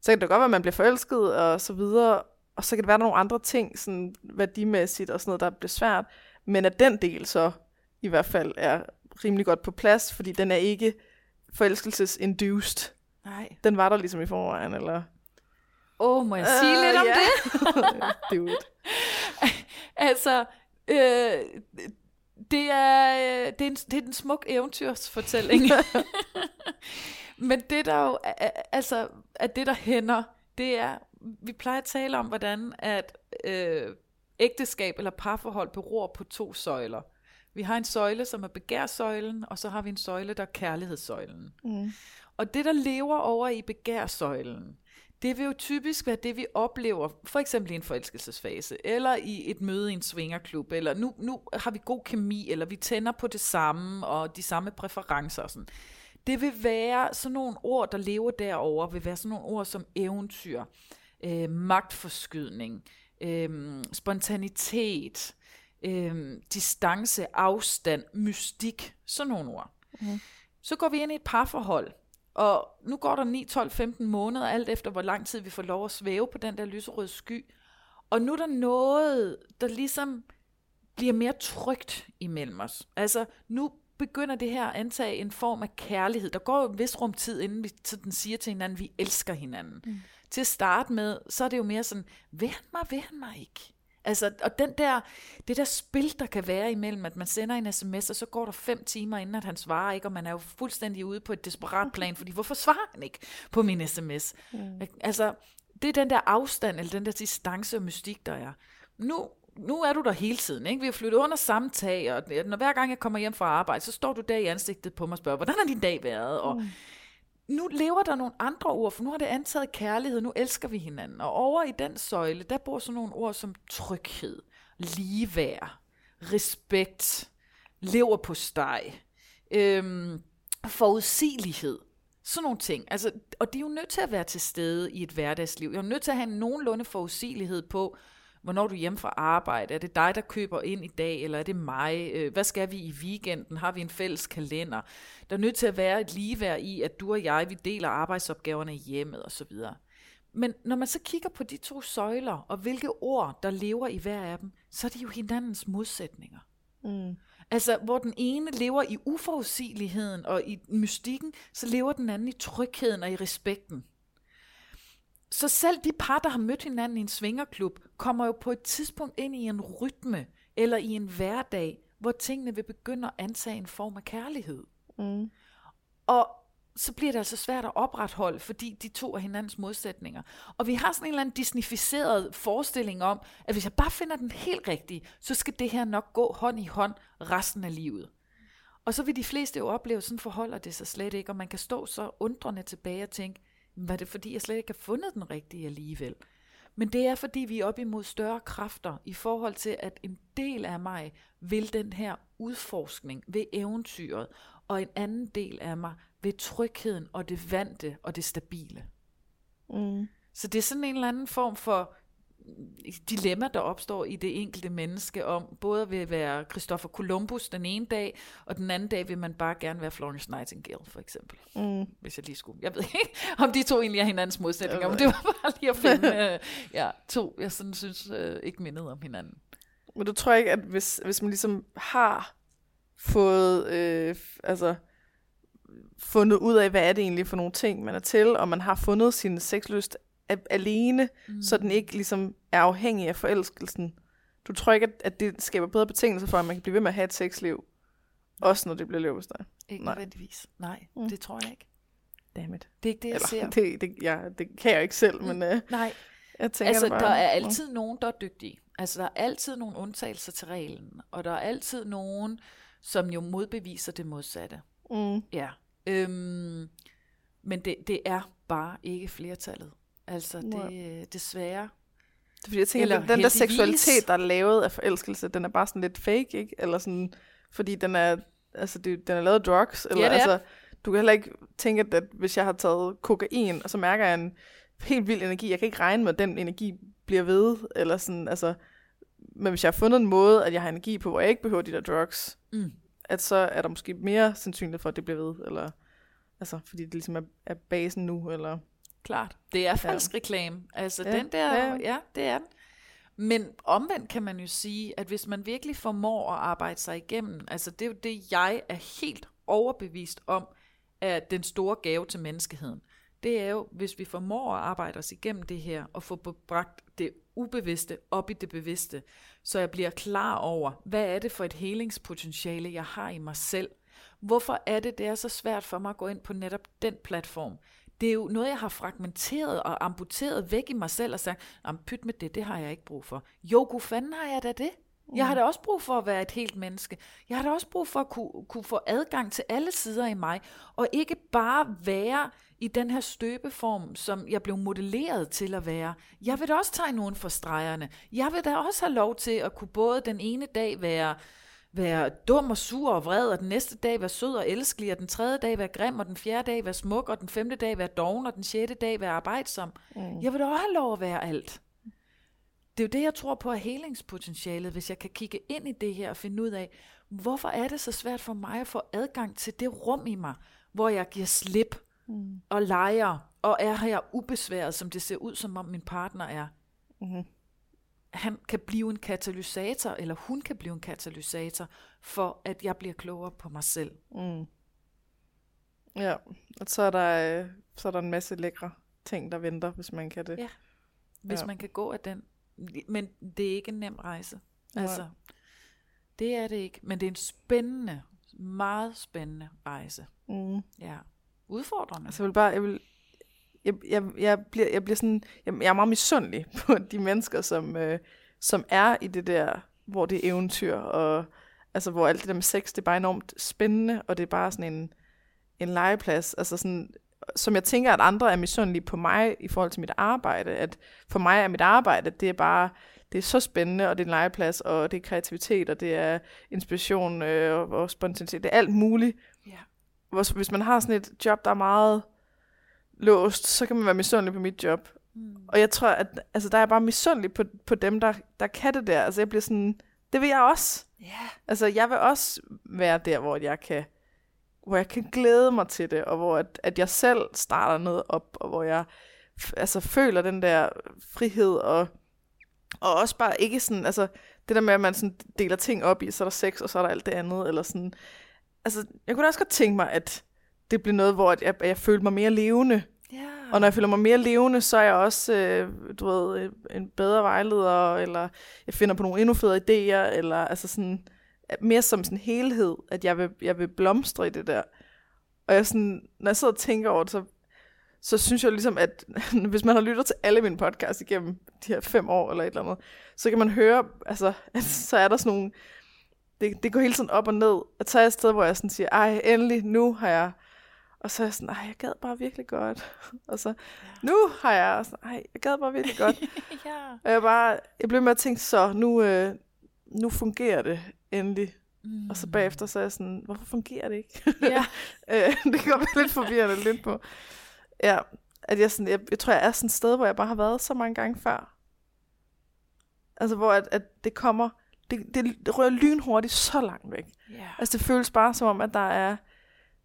så kan det godt være, at man bliver forelsket, og så videre, og så kan det være, der nogle andre ting, sådan værdimæssigt, og sådan noget, der bliver svært, men at den del så, i hvert fald, er rimelig godt på plads, fordi den er ikke forelskelses-induced. Nej. Den var der ligesom i forvejen, eller... Åh, oh, må jeg sige uh, lidt om yeah. det? Dude. Altså, øh, det er, det er, en, det er en smuk eventyrsfortælling. Men det der jo, altså, at det der hænder, det er, vi plejer at tale om, hvordan at øh, ægteskab eller parforhold beror på to søjler. Vi har en søjle, som er begærsøjlen, og så har vi en søjle, der er kærlighedssøjlen. Mm. Og det, der lever over i begærsøjlen, det vil jo typisk være det, vi oplever, for eksempel i en forelskelsesfase, eller i et møde i en swingerklub, eller nu, nu har vi god kemi, eller vi tænder på det samme, og de samme præferencer og sådan. Det vil være sådan nogle ord, der lever derover, vil være sådan nogle ord som eventyr, øh, magtforskydning, øh, spontanitet, øh, distance, afstand, mystik, sådan nogle ord. Mm. Så går vi ind i et parforhold, og nu går der ni, tolv, femten måneder, alt efter hvor lang tid vi får lov at svæve på den der lyserøde sky. Og nu er der noget, der ligesom bliver mere trygt imellem os. Altså, nu begynder det her at antage en form af kærlighed. Der går jo en vis rum tid, inden vi den siger til hinanden, vi elsker hinanden. Mm. Til at starte med, så er det jo mere sådan, vil han mig, vil han mig ikke? Altså, og den der, det der spil, der kan være imellem, at man sender en sms, og så går der fem timer, inden at han svarer ikke, og man er jo fuldstændig ude på et desperat plan, fordi hvorfor svarer han ikke på min sms? Mm. Altså, det er den der afstand, eller den der distance og mystik, der er. Nu, nu er du der hele tiden, ikke? Vi har flyttet under samme tag, og når hver gang jeg kommer hjem fra arbejde, så står du der i ansigtet på mig og spørger, hvordan har din dag været? Og mm. nu lever der nogle andre ord, for nu har det antaget kærlighed, nu elsker vi hinanden. Og over i den søjle, der bor sådan nogle ord som tryghed, ligeværd, respekt, leverpostej, øhm, forudsigelighed, sådan nogle ting. Altså, og det er jo nødt til at være til stede i et hverdagsliv. Jeg er jo nødt til at have en nogenlunde forudsigelighed på, hvornår du er hjemme fra arbejde, er det dig, der køber ind i dag, eller er det mig, hvad skal vi i weekenden, har vi en fælles kalender, der er nødt til at være et ligeværd i, at du og jeg, vi deler arbejdsopgaverne i hjemmet osv. Men når man så kigger på de to søjler, og hvilke ord, der lever i hver af dem, så er det jo hinandens modsætninger. Mm. Altså, hvor den ene lever i uforudsigeligheden og i mystikken, så lever den anden i trygheden og i respekten. Så selv de par, der har mødt hinanden i en swingerklub, kommer jo på et tidspunkt ind i en rytme, eller i en hverdag, hvor tingene vil begynde at antage en form af kærlighed. Mm. Og så bliver det altså svært at opretholde, fordi de to er hinandens modsætninger. Og vi har sådan en eller anden disnificeret forestilling om, at hvis jeg bare finder den helt rigtige, så skal det her nok gå hånd i hånd resten af livet. Og så vil de fleste jo opleve, sådan forholder det sig slet ikke, og man kan stå så undrende tilbage og tænke, var det fordi, jeg slet ikke har fundet den rigtige alligevel? Men det er, fordi vi er op imod større kræfter i forhold til, at en del af mig vil den her udforskning ved eventyret, og en anden del af mig ved trygheden og det vante og det stabile. Mm. Så det er sådan en eller anden form for dilemma, der opstår i det enkelte menneske, om både vil være Christopher Columbus den ene dag, og den anden dag vil man bare gerne være Florence Nightingale, for eksempel. Mm. Hvis jeg lige skulle. Jeg ved ikke, om de to egentlig er hinandens modsætninger, men det var bare lige at finde ja, to, jeg sådan synes ikke mindede om hinanden. Men du tror ikke, at hvis, hvis man ligesom har fået, øh, altså fundet ud af, hvad er det egentlig for nogle ting, man er til, og man har fundet sin sexlyst alene, mm. så den ikke ligesom er afhængig af forelskelsen. Du tror ikke, at det skaber bedre betingelser for, at man kan blive ved med at have et sexliv, også når det bliver leverpostej? Ikke nødvendigvis. Nej, mm. det tror jeg ikke. Dammit. Det er ikke det, jeg Eller, ser. Det, det, ja, det kan jeg ikke selv, men mm. uh, Nej. jeg tænker altså, bare. Altså, der er altid mm. nogen, der er dygtige. Altså, der er altid nogle undtagelser til reglen, og der er altid nogen, som jo modbeviser det modsatte. Mm. Ja. Øhm, men det, det er bare ikke flertallet. Altså, det desværre. Det er fordi, jeg tænker, eller den, den der seksualitet, der er lavet af forelskelse, den er bare sådan lidt fake, ikke? Eller sådan, fordi den er, altså, det, den er lavet af drugs. Eller, ja, det er. Altså, du kan heller ikke tænke, at hvis jeg har taget kokain, og så mærker jeg en helt vild energi, jeg kan ikke regne med, at den energi bliver ved, eller sådan, altså, men hvis jeg har fundet en måde, at jeg har energi på, hvor jeg ikke behøver de der drugs, mm. at så er der måske mere sandsynligt for, at det bliver ved, eller, altså, fordi det ligesom er, er basen nu, eller... Klart. Det er falsk ja. reklame. Altså ja, den der, ja. ja, det er den. Men omvendt kan man jo sige, at hvis man virkelig formår at arbejde sig igennem, altså det er jo det, jeg er helt overbevist om, er den store gave til menneskeheden. Det er jo, hvis vi formår at arbejde os igennem det her, og få bragt det ubevidste op i det bevidste, så jeg bliver klar over, hvad er det for et helingspotentiale, jeg har i mig selv? Hvorfor er det, det er så svært for mig at gå ind på netop den platform? Det er jo noget, jeg har fragmenteret og amputeret væk i mig selv og sagt, pyt med det, det har jeg ikke brug for. Jo, god fanden har jeg da det? Jeg har da også brug for at være et helt menneske. Jeg har da også brug for at kunne, kunne få adgang til alle sider i mig, og ikke bare være i den her støbeform, som jeg blev modelleret til at være. Jeg vil da også tegne uden for stregerne. Jeg vil da også have lov til at kunne både den ene dag være, være dum og sur og vred, og den næste dag være sød og elskelig, og den tredje dag være grim, og den fjerde dag være smuk, og den femte dag være doven, og den sjette dag være arbejdsom. Mm. Jeg vil da også have lov at være alt. Det er jo det, jeg tror på er helingspotentialet, hvis jeg kan kigge ind i det her og finde ud af, hvorfor er det så svært for mig at få adgang til det rum i mig, hvor jeg giver slip mm. og leger, og er her ubesværet, som det ser ud, som om min partner er. Mm-hmm. Han kan blive en katalysator, eller hun kan blive en katalysator, for at jeg bliver klogere på mig selv. Mm. Ja, og så er, der, så er der en masse lækre ting, der venter, hvis man kan det. Ja, hvis ja. man kan gå af den. Men det er ikke en nem rejse. Altså, det er det ikke. Men det er en spændende, meget spændende rejse. Mm. Ja, udfordrende. Altså, jeg vil bare, jeg vil, jeg, jeg, jeg bliver, jeg bliver sådan, jeg, jeg er meget misundelig på de mennesker, som, øh, som er i det der, hvor det er eventyr og altså hvor alt det der med sex, det er bare enormt spændende, og det er bare sådan en en legeplads. Altså sådan. Som jeg tænker, at andre er misundelige på mig i forhold til mit arbejde. At for mig er mit arbejde, det er bare, det er så spændende, og det er en legeplads, og det er kreativitet, og det er inspiration øh, og, og spontanitet. Det er alt muligt. Yeah. Hvis man har sådan et job, der er meget låst, så kan man være misundelig på mit job. Mm. Og jeg tror, at altså, der er jeg bare misundelig på, på dem, der, der kan det der. Altså jeg bliver sådan, det vil jeg også. Yeah. Altså jeg vil også være der, hvor jeg kan... hvor jeg kan glæde mig til det, og hvor at, at jeg selv starter noget op, og hvor jeg f- altså føler den der frihed, og, og også bare ikke sådan, altså det der med, at man sådan deler ting op i, så er der sex, og så er der alt det andet, eller sådan, altså jeg kunne da også godt tænke mig, at det blev noget, hvor jeg, jeg følte mig mere levende, yeah. og når jeg føler mig mere levende, så er jeg også, øh, du ved, en bedre vejleder, eller jeg finder på nogle endnu federe idéer, eller altså sådan, mere som sådan helhed, at jeg vil, jeg vil blomstre i det der. Og jeg sådan, når jeg sidder og tænker over det, så, så synes jeg ligesom, at hvis man har lyttet til alle mine podcasts igennem de her fem år, eller et eller andet, så kan man høre, altså, at så er der sådan nogle, det, det går hele tiden op og ned, at så er jeg et sted, hvor jeg sådan siger, ej, endelig, nu har jeg, og så er jeg sådan, ej, jeg gad bare virkelig godt, og så, nu har jeg, og sådan, ej, jeg gad bare virkelig godt, ja. og jeg bare, jeg blev med at tænke, så, nu, øh, nu fungerer det, endelig. Mm. Og så bagefter, så er jeg sådan, hvorfor fungerer det ikke? Ja. Det kan godt være lidt forvirrende lidt på. Ja, at jeg, sådan, jeg, jeg tror, jeg er sådan et sted, hvor jeg bare har været så mange gange før. Altså, hvor at, at det kommer, det, det, det rører lynhurtigt så langt væk. Yeah. Altså, det føles bare som om, at der er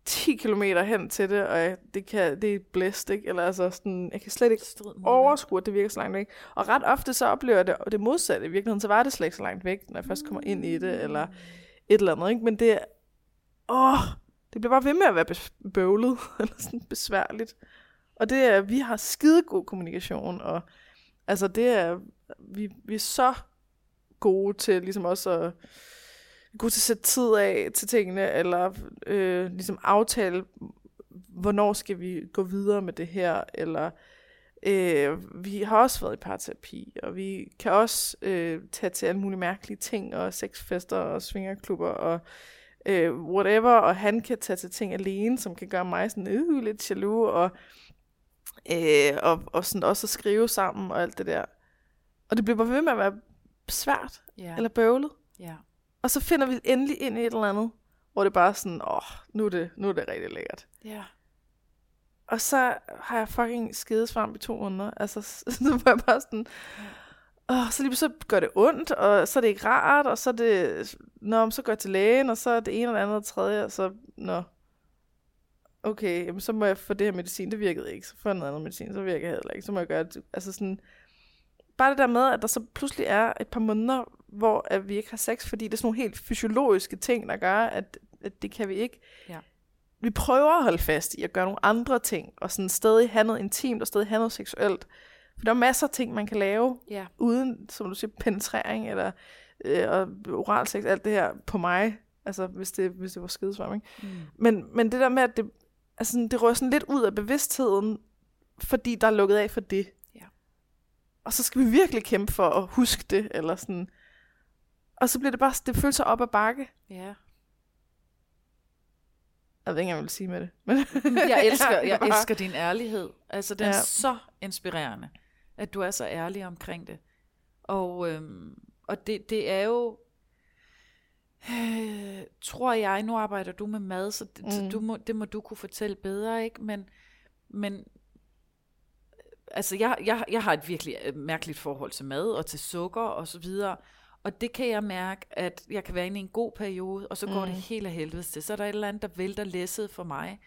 ti kilometer hen til det, og jeg, det, kan, det er blæst, ikke? Eller altså sådan, jeg kan slet ikke overskue, at det virker så langt væk. Og ret ofte så oplever jeg det, det modsatte i virkeligheden, så var det slet ikke så langt væk, når jeg først kommer ind i det, eller et eller andet, ikke? Men det, åh, det bliver bare ved med at være bøvlet, eller sådan besværligt. Og det er, vi har skidegod kommunikation, og altså det er, vi, vi er så gode til ligesom også at god til at sætte tid af til tingene, eller øh, ligesom aftale, hvornår skal vi gå videre med det her, eller øh, vi har også været i parterapi, og vi kan også øh, tage til alle mulige mærkelige ting, og sexfester, og swingerklubber, og øh, whatever, og han kan tage til ting alene, som kan gøre mig sådan øh, lidt jaloux, og, øh, og, og sådan også at skrive sammen, og alt det der. Og det bliver bare ved med at være svært, yeah. eller bøvlet. Ja. Yeah. Og så finder vi endelig ind i et eller andet, hvor det bare er sådan, åh, nu er det, nu er det rigtig lækkert. Ja. Yeah. Og så har jeg fucking skidesvarmt i to måneder. Altså, så var jeg bare sådan, åh, så lige så gør det ondt, og så er det ikke rart, og så er det, nå, så går jeg til lægen, og så er det ene eller andet og tredje, og så, nå, okay, jamen, så må jeg få det her medicin, det virkede ikke, så får jeg noget andet medicin, så virker jeg heller ikke, så må jeg gøre det, altså sådan, bare det der med, at der så pludselig er et par måneder, hvor at vi ikke har sex, fordi det er sådan nogle helt fysiologiske ting, der gør, at, at det kan vi ikke. Ja. Vi prøver at holde fast i at gøre nogle andre ting, og sådan stadig have noget intimt, og stadig have noget seksuelt. For der er masser af ting, man kan lave, ja. uden, som du siger, penetrering, eller øh, og oral sex, alt det her på mig, altså hvis det, hvis det var skidesvarmt, ikke? Mm. Men, men det der med, at det, altså, det rører sådan lidt ud af bevidstheden, fordi der er lukket af for det. Ja. Og så skal vi virkelig kæmpe for at huske det, eller sådan. Og så bliver det bare, det føles så op ad bakke. Ja. Jeg ved ikke, hvad jeg vil sige med det. Men jeg elsker, jeg elsker din ærlighed. Altså, det er ja. så inspirerende, at du er så ærlig omkring det. Og, øhm, og det, det er jo, øh, tror jeg, nu arbejder du med mad, så, det, mm. så du må, det må du kunne fortælle bedre, ikke? Men, men altså, jeg, jeg, jeg har et virkelig mærkeligt forhold til mad og til sukker og så videre. Og det kan jeg mærke, at jeg kan være inde i en god periode, og så går mm. det helt af helvedes til. Så er der et eller andet, der vælter læsset for mig.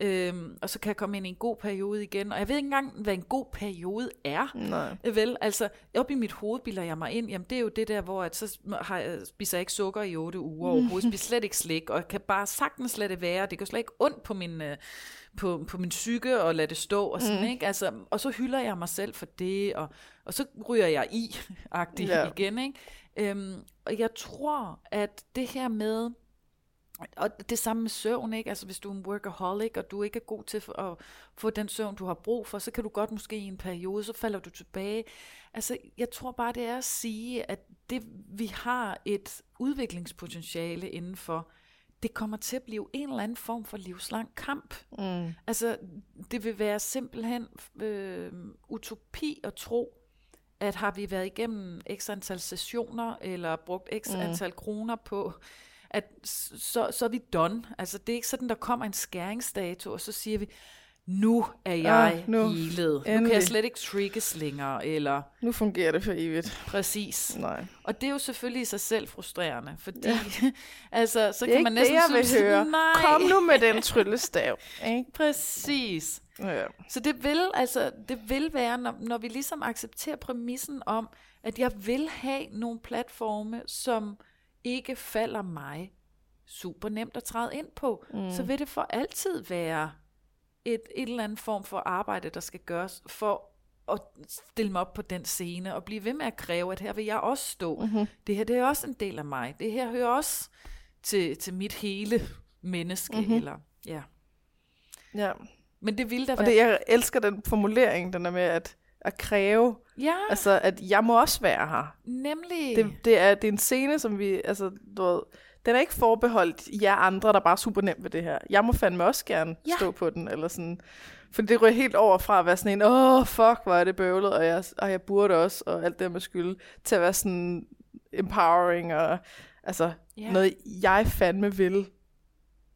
Øhm, og så kan jeg komme ind i en god periode igen. Og jeg ved ikke engang, hvad en god periode er. Nej. Vel, altså, op i mit hoved bilder jeg mig ind. Jamen, det er jo det der, hvor at så har jeg, spiser jeg ikke sukker i otte uger overhovedet. Spiser slet ikke slik, og kan bare sagtens lade det være. Det gør slet ikke ondt på min, på, på min psyke, og lade det stå. Og, sådan, mm. ikke? Altså, og så hylder jeg mig selv for det, og, og så ryger jeg i-agtigt yeah. igen, ikke? Øhm, og jeg tror, at det her med, og det samme med søvn, ikke? Altså hvis du er en workaholic, og du ikke er god til at få den søvn, du har brug for, så kan du godt måske i en periode, så falder du tilbage. Altså jeg tror bare, det er at sige, at det vi har et udviklingspotentiale indenfor, det kommer til at blive en eller anden form for livslang kamp. Mm. Altså det vil være simpelthen øh, utopi at tro, at har vi været igennem x antal sessioner, eller brugt x mm. antal kroner på, at så, så er vi done. Altså det er ikke sådan, der kommer en skæringsdato, og så siger vi, nu er jeg ah, nu. healet. Endelig. Nu kan jeg slet ikke trickes længere, eller nu fungerer det for evigt. Præcis. Nej. Og det er jo selvfølgelig i sig selv frustrerende, fordi ja. altså, så kan man næsten det, synes, høre. Nej. Kom nu med den tryllestav. Ikke? Præcis. Ja. Så det vil, altså, det vil være, når, når vi ligesom accepterer præmissen om, at jeg vil have nogle platforme, som ikke falder mig super nemt at træde ind på, mm. så vil det for altid være et, et eller andet form for arbejde, der skal gøres for at stille mig op på den scene, og blive ved med at kræve, at her vil jeg også stå. Mm-hmm. Det her, det er også en del af mig. Det her hører også til, til mit hele menneske. Mm-hmm. Eller, ja. Ja. Men det ville da være. Og det, jeg elsker den formulering, den er med at, at kræve, ja. altså at jeg må også være her. Nemlig. Det, det, er, det er en scene, som vi, altså du ved, den er ikke forbeholdt jer andre, der bare er super nemt ved det her. Jeg må fandme også gerne ja. stå på den, eller sådan. For det ryger helt over fra at være sådan en, åh oh, fuck, hvor er det bøvlet, og jeg, og jeg burde også, og alt det med skyld, til at være sådan empowering, og altså ja. noget, jeg fandme vil,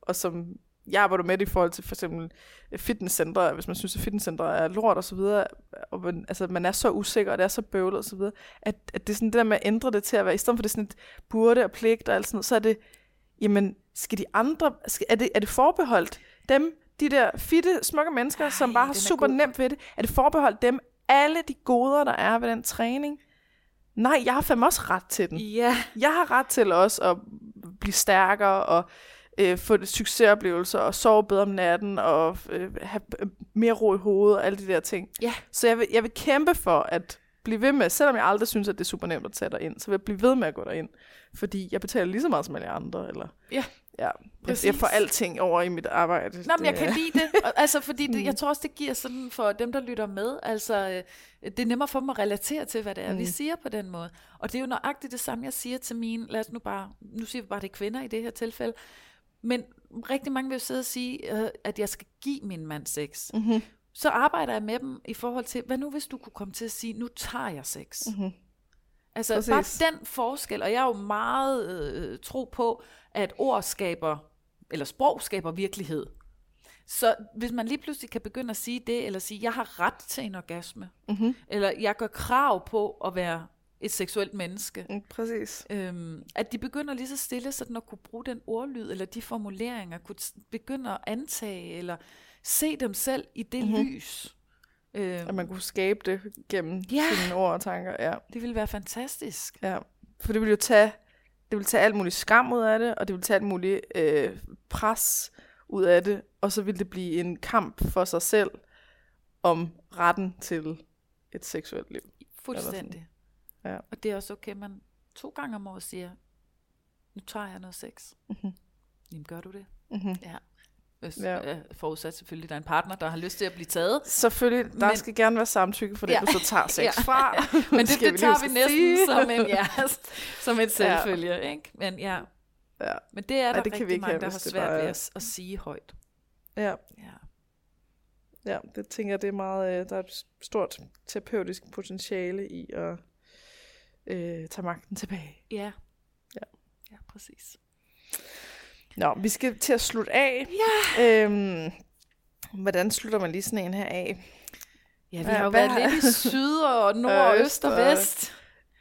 og som jeg arbejder med det i forhold til for eksempel fitnesscentre, hvis man synes, at fitnesscentre er lort og så videre, og man, altså, man er så usikker, og det er så bøvlet og så videre, at, at det er sådan det der med at ændre det til at være, i stedet for det sådan et burde og pligt og alt sådan noget, så er det, jamen, skal de andre, skal, er, det, er det forbeholdt dem, de der fitte, smukke mennesker, ej, som bare har super god. nemt ved det, er det forbeholdt dem, alle de goder, der er ved den træning? Nej, jeg har fandme også ret til den. Yeah. Jeg har ret til også at blive stærkere, og Øh, få succesoplevelser, og sove bedre om natten, og øh, have mere ro i hovedet, og alle de der ting. Yeah. Så jeg vil, jeg vil kæmpe for at blive ved med, selvom jeg aldrig synes, at det er super nemt at tage dig ind, så vil jeg blive ved med at gå derind, fordi jeg betaler lige så meget som alle andre. Eller, yeah. ja, jeg, jeg får alting over i mit arbejde. Nå, men jeg kan lide det, altså, fordi det, jeg tror også, det giver sådan for dem, der lytter med, altså, det er nemmere for dem at relatere til, hvad det er, mm. vi siger på den måde. Og det er jo nøjagtigt det samme, jeg siger til mine, lad os nu bare, nu siger vi bare, det er kvinder i det her tilfælde. Men rigtig mange vil jo sidde og sige, øh, at jeg skal give min mand sex. Mm-hmm. Så arbejder jeg med dem i forhold til, hvad nu hvis du kunne komme til at sige, nu tager jeg sex. Mm-hmm. Altså Præcis. bare den forskel, og jeg er jo meget øh, tro på, at ord skaber, eller sprog skaber virkelighed. Så hvis man lige pludselig kan begynde at sige det, eller sige, jeg har ret til en orgasme, mm-hmm. eller jeg gør krav på at være et seksuelt menneske. Mm, præcis. Øhm, at de begynder lige så stille, sådan at kunne bruge den ordlyd, eller de formuleringer, kunne t- begynde at antage, eller se dem selv i det mm-hmm. lys. Øhm, at man kunne skabe det gennem ja, sine ord og tanker. Ja, det ville være fantastisk. Ja, for det ville jo tage, det ville tage alt muligt skam ud af det, og det ville tage alt muligt øh, pres ud af det, og så ville det blive en kamp for sig selv, om retten til et seksuelt liv. Fuldstændig. Ja. Og det er også okay, man to gange om året siger, nu tager jeg noget sex. Mm-hmm. Jamen gør du det? Mm-hmm. Ja. Hvis, ja. øh, forudsat selvfølgelig, der er en partner, der har lyst til at blive taget. Selvfølgelig, der men, skal gerne være samtykke for det, ja. Du så tager sex ja. Fra. Ja. Men det, det tager vi næsten som en, ja, som en selvfølge. Ja. Ikke? Men, ja. Ja. Men det er der ja, det rigtig mange, have, der har svært bare, ja. Ved at, at sige højt. Ja. Ja. Ja, det tænker jeg, det er meget, der er et stort terapeutisk potentiale i at øh, tage magten tilbage. Ja. Ja, ja præcis. Nå, vi skal til at slutte af. Ja. Øhm, hvordan slutter man lige sådan en her af? Ja, vi ja, har jo været her? Lidt i syd og nord og øst og vest.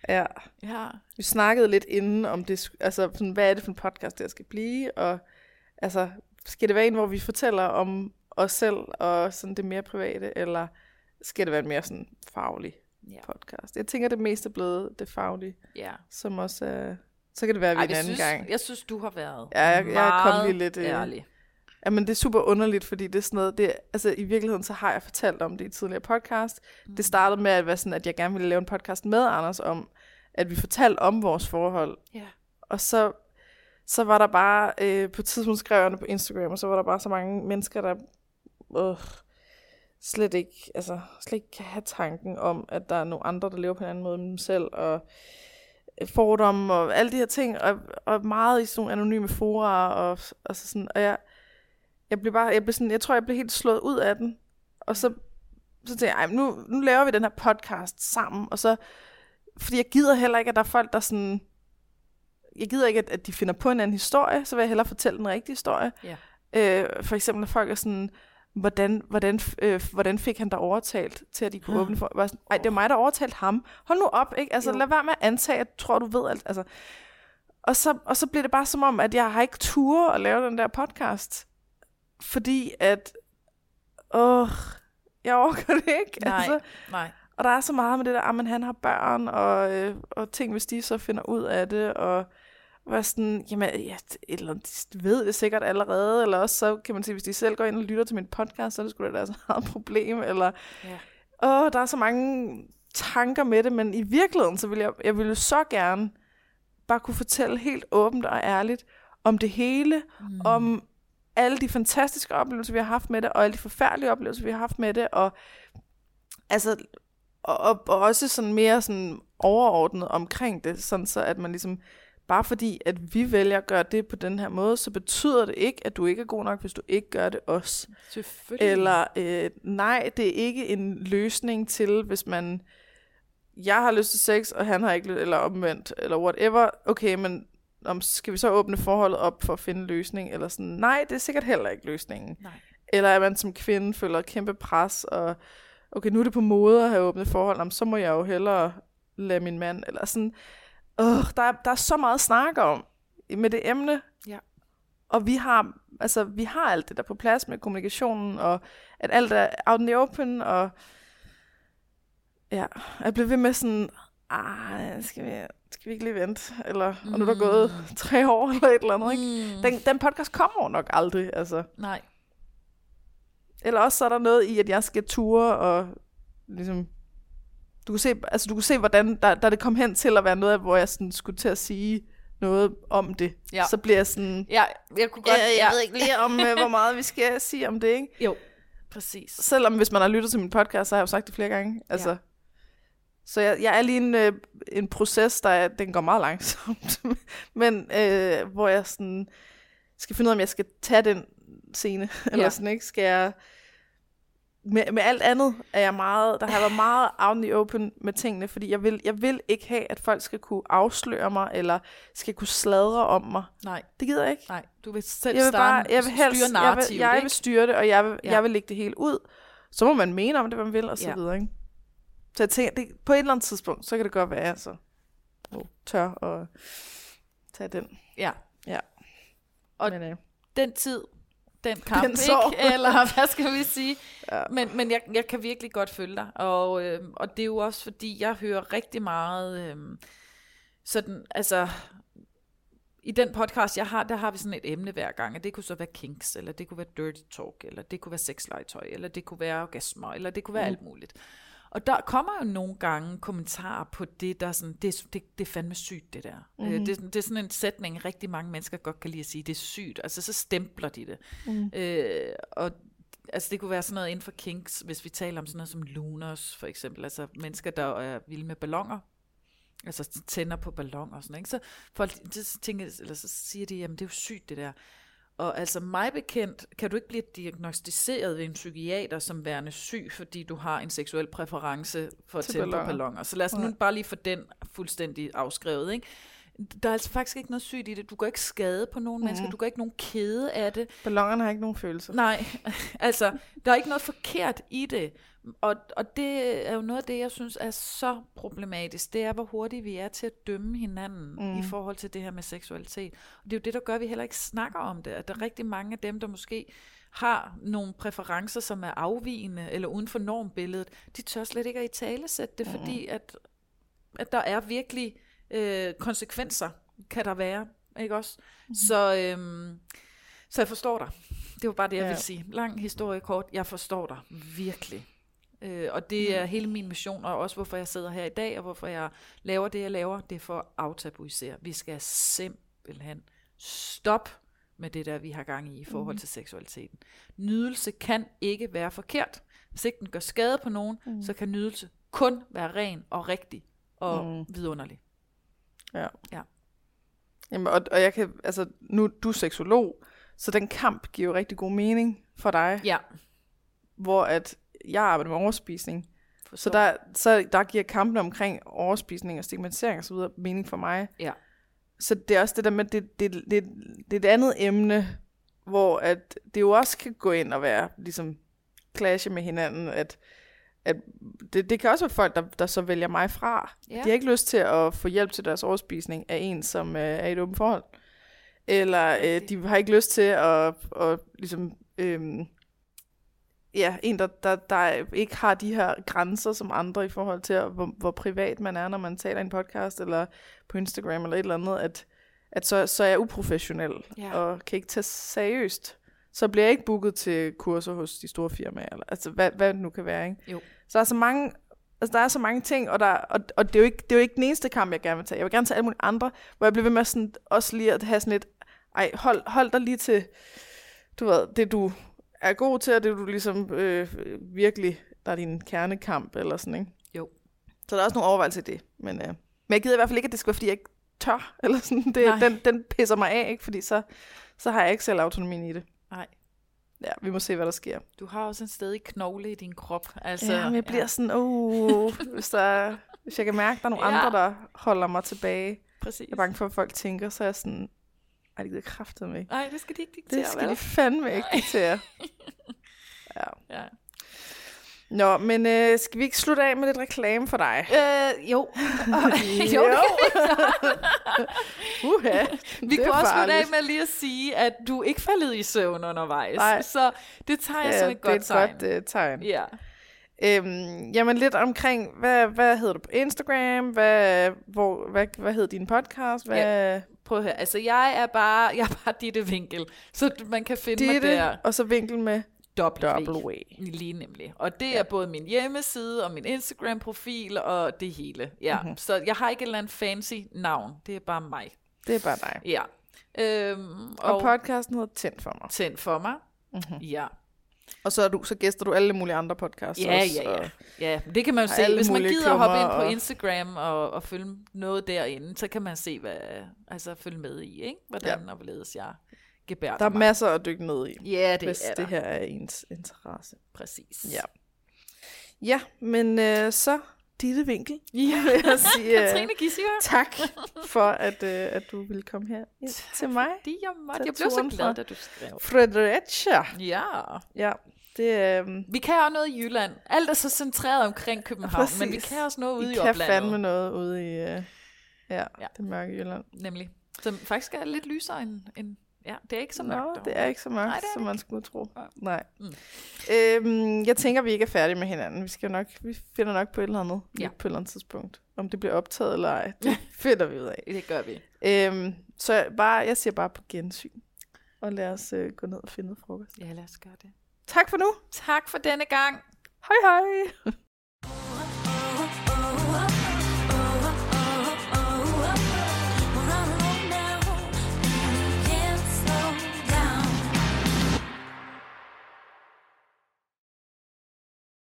Ja. Ja. Vi snakkede lidt inden om det, altså sådan, hvad er det for en podcast, der skal blive? Og altså, skal det være en, hvor vi fortæller om os selv og sådan det mere private, eller skal det være en mere sådan faglig ja. Podcast? Jeg tænker, det mest er blevet det faglige, ja. Som også er... Så kan det være, at vi Ej, en anden synes, gang. Jeg synes, du har været ja, jeg, jeg meget kom lige lidt, øh, ærlig. Jamen, det er super underligt, fordi det er sådan noget... Det, altså, i virkeligheden, så har jeg fortalt om det i tidligere podcast. Mm. Det startede med at være sådan, at jeg gerne ville lave en podcast med Anders om, at vi fortalte om vores forhold. Yeah. Og så, så var der bare... Øh, på tidspunkt skrev jeg på Instagram, og så var der bare så mange mennesker, der øh, slet ikke... Altså, slet ikke kan have tanken om, at der er nogle andre, der lever på en anden måde end dem selv, og... fordomme og alle de her ting, og, og meget i sådan nogle anonyme fora, og, og så sådan, og jeg, jeg blev bare, jeg blev sådan, jeg tror, jeg blev helt slået ud af den, og så, så tænkte jeg, nu, nu laver vi den her podcast sammen, og så, fordi jeg gider heller ikke, at der er folk, der sådan, jeg gider ikke, at, at de finder på en anden historie, så vil jeg hellere fortælle den rigtige historie. Yeah. Øh, for eksempel, når folk er sådan, Hvordan, hvordan, øh, hvordan fik han der overtalt til, at de kunne åbne for... Sådan, ej, det er mig, der overtalte ham. Hold nu op, ikke? Altså, jo. Lad være med at antage, at jeg tror, du ved alt. Altså. Og, så, og så bliver det bare som om, at jeg har ikke turde at lave den der podcast. Fordi at... Åh, jeg overgår det ikke. Nej, altså. Nej. Og der er så meget med det der, at han har børn, og, øh, og ting, hvis de så finder ud af det, og... var sådan, jamen, ja, et eller andet, de ved det sikkert allerede, eller også så kan man sige, hvis de selv går ind og lytter til min podcast, så er det sgu da deres eget problem, eller, ja. Åh, der er så mange tanker med det, men i virkeligheden, så ville jeg, jeg ville så gerne bare kunne fortælle helt åbent og ærligt om det hele, mm. om alle de fantastiske oplevelser, vi har haft med det, og alle de forfærdelige oplevelser, vi har haft med det, og altså, og, og, og også sådan mere sådan overordnet omkring det, sådan så, at man ligesom, bare fordi, at vi vælger at gøre det på den her måde, så betyder det ikke, at du ikke er god nok, hvis du ikke gør det også. Selvfølgelig. Eller, øh, nej, det er ikke en løsning til, hvis man, jeg har lyst til sex, og han har ikke lyst, eller omvendt, eller whatever. Okay, men om, skal vi så åbne forholdet op for at finde en løsning? Eller sådan, nej, det er sikkert heller ikke løsningen. Nej. Eller at man som kvinde føler kæmpe pres, og okay, nu er det på mode at have åbne forhold, jamen, så må jeg jo hellere lade min mand, eller sådan... Uh, der, er, der er så meget at snakke om med det emne, ja. Og vi har, altså, vi har alt det der på plads med kommunikationen, og at alt er out in the open, og ja, jeg blev ved med sådan, ah, skal vi, skal vi ikke lige vente, eller, mm. og nu er der gået tre år, eller et eller andet, ikke? Mm. Den, den podcast kommer nok aldrig, altså. Nej. Eller også så er der noget i, at jeg skal ture, og ligesom... Du kunne se, altså du kunne se, hvordan der, der det kom hen til at være noget, hvor jeg sådan skulle til at sige noget om det. Ja. Så bliver jeg sådan... Ja, jeg kunne godt... Jeg, jeg ja. ved ikke lige om, hvor meget vi skal sige om det, ikke? Jo, præcis. Selvom hvis man har lyttet til min podcast, så har jeg jo sagt det flere gange. Altså, ja. Så jeg, jeg er lige en, en proces, der den går meget langsomt. Men øh, hvor jeg sådan skal finde ud af, om jeg skal tage den scene. Eller ja. Sådan, ikke? Skal jeg... Med, med alt andet er jeg meget, der har været meget out in the open med tingene, fordi jeg vil, jeg vil ikke have, at folk skal kunne afsløre mig, eller skal kunne sladre om mig. Nej. Det gider jeg ikke. Nej, du vil selv jeg vil bare, jeg vil helst, styre narrativet. Jeg vil, jeg vil styre det, og jeg vil, ja. Jeg vil lægge det hele ud. Så må man mene om det, man vil, og så ja. Videre. Ikke? Så jeg tænker, det, på et eller andet tidspunkt, så kan det godt være, at jeg så tør at tage den. Ja. Ja. Og Men, øh. den tid... den kamp, den ikke? Eller hvad skal vi sige? Ja. Men, men jeg, jeg kan virkelig godt følge dig, og, øh, og det er jo også fordi, jeg hører rigtig meget øh, sådan, altså i den podcast, jeg har, der har vi sådan et emne hver gang, og det kunne så være kinks, eller det kunne være dirty talk, eller det kunne være sexlegetøj, eller det kunne være orgasmer, eller det kunne være mm. alt muligt. Og der kommer jo nogle gange kommentarer på det, der sådan, det, det, det er fandme sygt, det der. Mm-hmm. Det, det er sådan en sætning, rigtig mange mennesker godt kan lide at sige, det er sygt. Altså, så stempler de det. Mm. Øh, og altså, det kunne være sådan noget inden for kinks, hvis vi taler om sådan noget som lunars, for eksempel. Altså, mennesker, der er vilde med ballonger. Altså, tænder på ballonger og sådan, ikke? Så folk så tænker, eller så siger de, jamen, det er jo sygt, det der. Og altså mig bekendt, kan du ikke blive diagnostiseret ved en psykiater som værende syg, fordi du har en seksuel præference for at tænde på ballonger. Så lad os nu ja. bare lige få den fuldstændig afskrevet, ikke? Der er altså faktisk ikke noget sygt i det. Du går ikke skade på nogen mm. mennesker. Du går ikke nogen kede af det. Ballongerne har ikke nogen følelser. Nej, altså der er ikke noget forkert i det. Og, og det er jo noget af det, jeg synes er så problematisk. Det er, hvor hurtigt vi er til at dømme hinanden mm. i forhold til det her med seksualitet. Og det er jo det, der gør, at vi heller ikke snakker om det. At der er rigtig mange af dem, der måske har nogle præferencer, som er afvigende eller uden for normbilledet. De tør slet ikke at italesætte det, mm. fordi at, at der er virkelig... Øh, konsekvenser kan der være, ikke også? Mm-hmm. Så, øhm, så jeg forstår dig. Det var bare det, jeg ja. ville sige. Lang historie kort, jeg forstår dig virkelig. Øh, og det mm-hmm. er hele min mission, og også hvorfor jeg sidder her i dag, og hvorfor jeg laver det, jeg laver, det er for at aftabuisere. Vi skal simpelthen stoppe med det der, vi har gang i i forhold mm-hmm. til seksualiteten. Nydelse kan ikke være forkert. Hvis ikke den gør skade på nogen, mm-hmm. så kan nydelse kun være ren og rigtig og mm-hmm. vidunderlig. Ja. ja. Jamen, og, og jeg kan, altså, nu er du seksolog, så den kamp giver jo rigtig god mening for dig. Ja. Hvor at jeg arbejder med overspisning. Forstår. Så der, så der giver kampen omkring overspisning og stigmatisering og så videre mening for mig. Ja. Så det er også det der med, det, det, det, det er et andet emne, hvor at det jo også kan gå ind og være, ligesom, clashe med hinanden, at At det, det kan også være folk, der, der så vælger mig fra. Yeah. De har ikke lyst til at få hjælp til deres overspisning af en, som øh, er i et åbent forhold. Eller øh, de har ikke lyst til at, at ligesom, øh, ja, en, der, der, der ikke har de her grænser som andre i forhold til, hvor, hvor privat man er, når man taler i en podcast eller på Instagram eller et eller andet, at, at så, så er jeg uprofessionel yeah. og kan ikke tage seriøst. Så bliver jeg ikke booket til kurser hos de store firmaer, eller altså hvad, hvad det nu kan være, ikke? Jo. Så der er så mange, altså der er så mange ting, og der og, og det er jo ikke det er jo ikke den eneste kamp, jeg gerne vil tage. Jeg vil gerne tage alle mulige andre, hvor jeg bliver ved med sådan også lige at have sådan lidt, ej, hold hold dig lige til, du ved, det du er god til, og det du ligesom øh, virkelig, der er din kernekamp eller sådan, ikke? Jo. Så der er også nogle overvejelser i det, men øh, men jeg gider i hvert fald ikke, at det skal være, fordi jeg ikke tør eller sådan. Det, den den pisser mig af, ikke? Fordi så så har jeg ikke selv autonomien i det. Nej. Ja, vi må se, hvad der sker. Du har også en stadig knogle i din krop. Altså, ja, men jeg bliver ja. sådan, åh, hvis, der, hvis jeg kan mærke, at der er nogle ja. andre, der holder mig tilbage. Præcis. Jeg er bange for, at folk tænker, så er jeg sådan, ej, det gider kraftedeme mig. Nej, det skal de ikke diktere. Det skal vel? De fandme ikke diktere. ja. ja. Nå, men øh, skal vi ikke slutte af med lidt reklame for dig? Øh, jo. jo, det Uha, vi kunne også slutte af med lige at sige, at du ikke faldet i søvn undervejs. Nej. Så det tager jeg ja, som et godt tegn. Det er et tegn. godt uh, tegn. Ja. Øhm, jamen lidt omkring, hvad, hvad hedder du på Instagram? Hvad, hvor, hvad, hvad hedder din podcast? Hvad... Ja. Prøv at høre. Altså jeg er bare, jeg er bare Ditte Winkel, så man kan finde Ditte, mig der. Og så Winkel med... W. Lige nemlig. Og det ja. er både min hjemmeside og min Instagram-profil og det hele. Ja. Mm-hmm. Så jeg har ikke et eller andet fancy navn. Det er bare mig. Det er bare dig. Ja. Øhm, og, og podcasten hedder Tænd for mig. Tænd for mig. Mm-hmm. Ja. Og så, er du, så gæster du alle mulige andre podcasts ja, også. Ja, ja, ja. Det kan man jo se. Hvis man gider at hoppe ind på Instagram og, og følge noget derinde, så kan man se, hvad, altså følge med i, ikke? Hvordan ja. og hvorledes jeg... Der er mig. masser at dykke ned i, ja, det hvis er det her er ens interesse. Præcis. Ja, ja men øh, så Ditte Winkel. Ja, jeg siger, Katrine Gissinger. Tak for, at, øh, at du ville komme her til mig. Fordi jeg måtte. Jeg blev så glad, da du skrev. Fredericia. Ja. Ja. Det, øh... Vi kan også noget i Jylland. Alt er så centreret omkring København, præcis. Men vi kan også noget ude I, i oplandet. Vi kan fandme noget ude i øh... ja, ja. det mørke Jylland. Nemlig. Som faktisk er lidt lysere end... end Ja, det er ikke så mørkt. Nå, det er ikke så mørkt, Nej, som man skulle tro. Nej. Mm. Øhm, jeg tænker, vi ikke er færdige med hinanden. Vi skal nok, vi finder nok på et eller andet ja. på et eller andet tidspunkt. Om det bliver optaget eller ej, det finder vi ud af. Det gør vi. Øhm, så bare, jeg siger bare på gensyn. Og lad os øh, gå ned og finde frokost. Ja, lad os gøre det. Tak for nu. Tak for denne gang. Hej hej.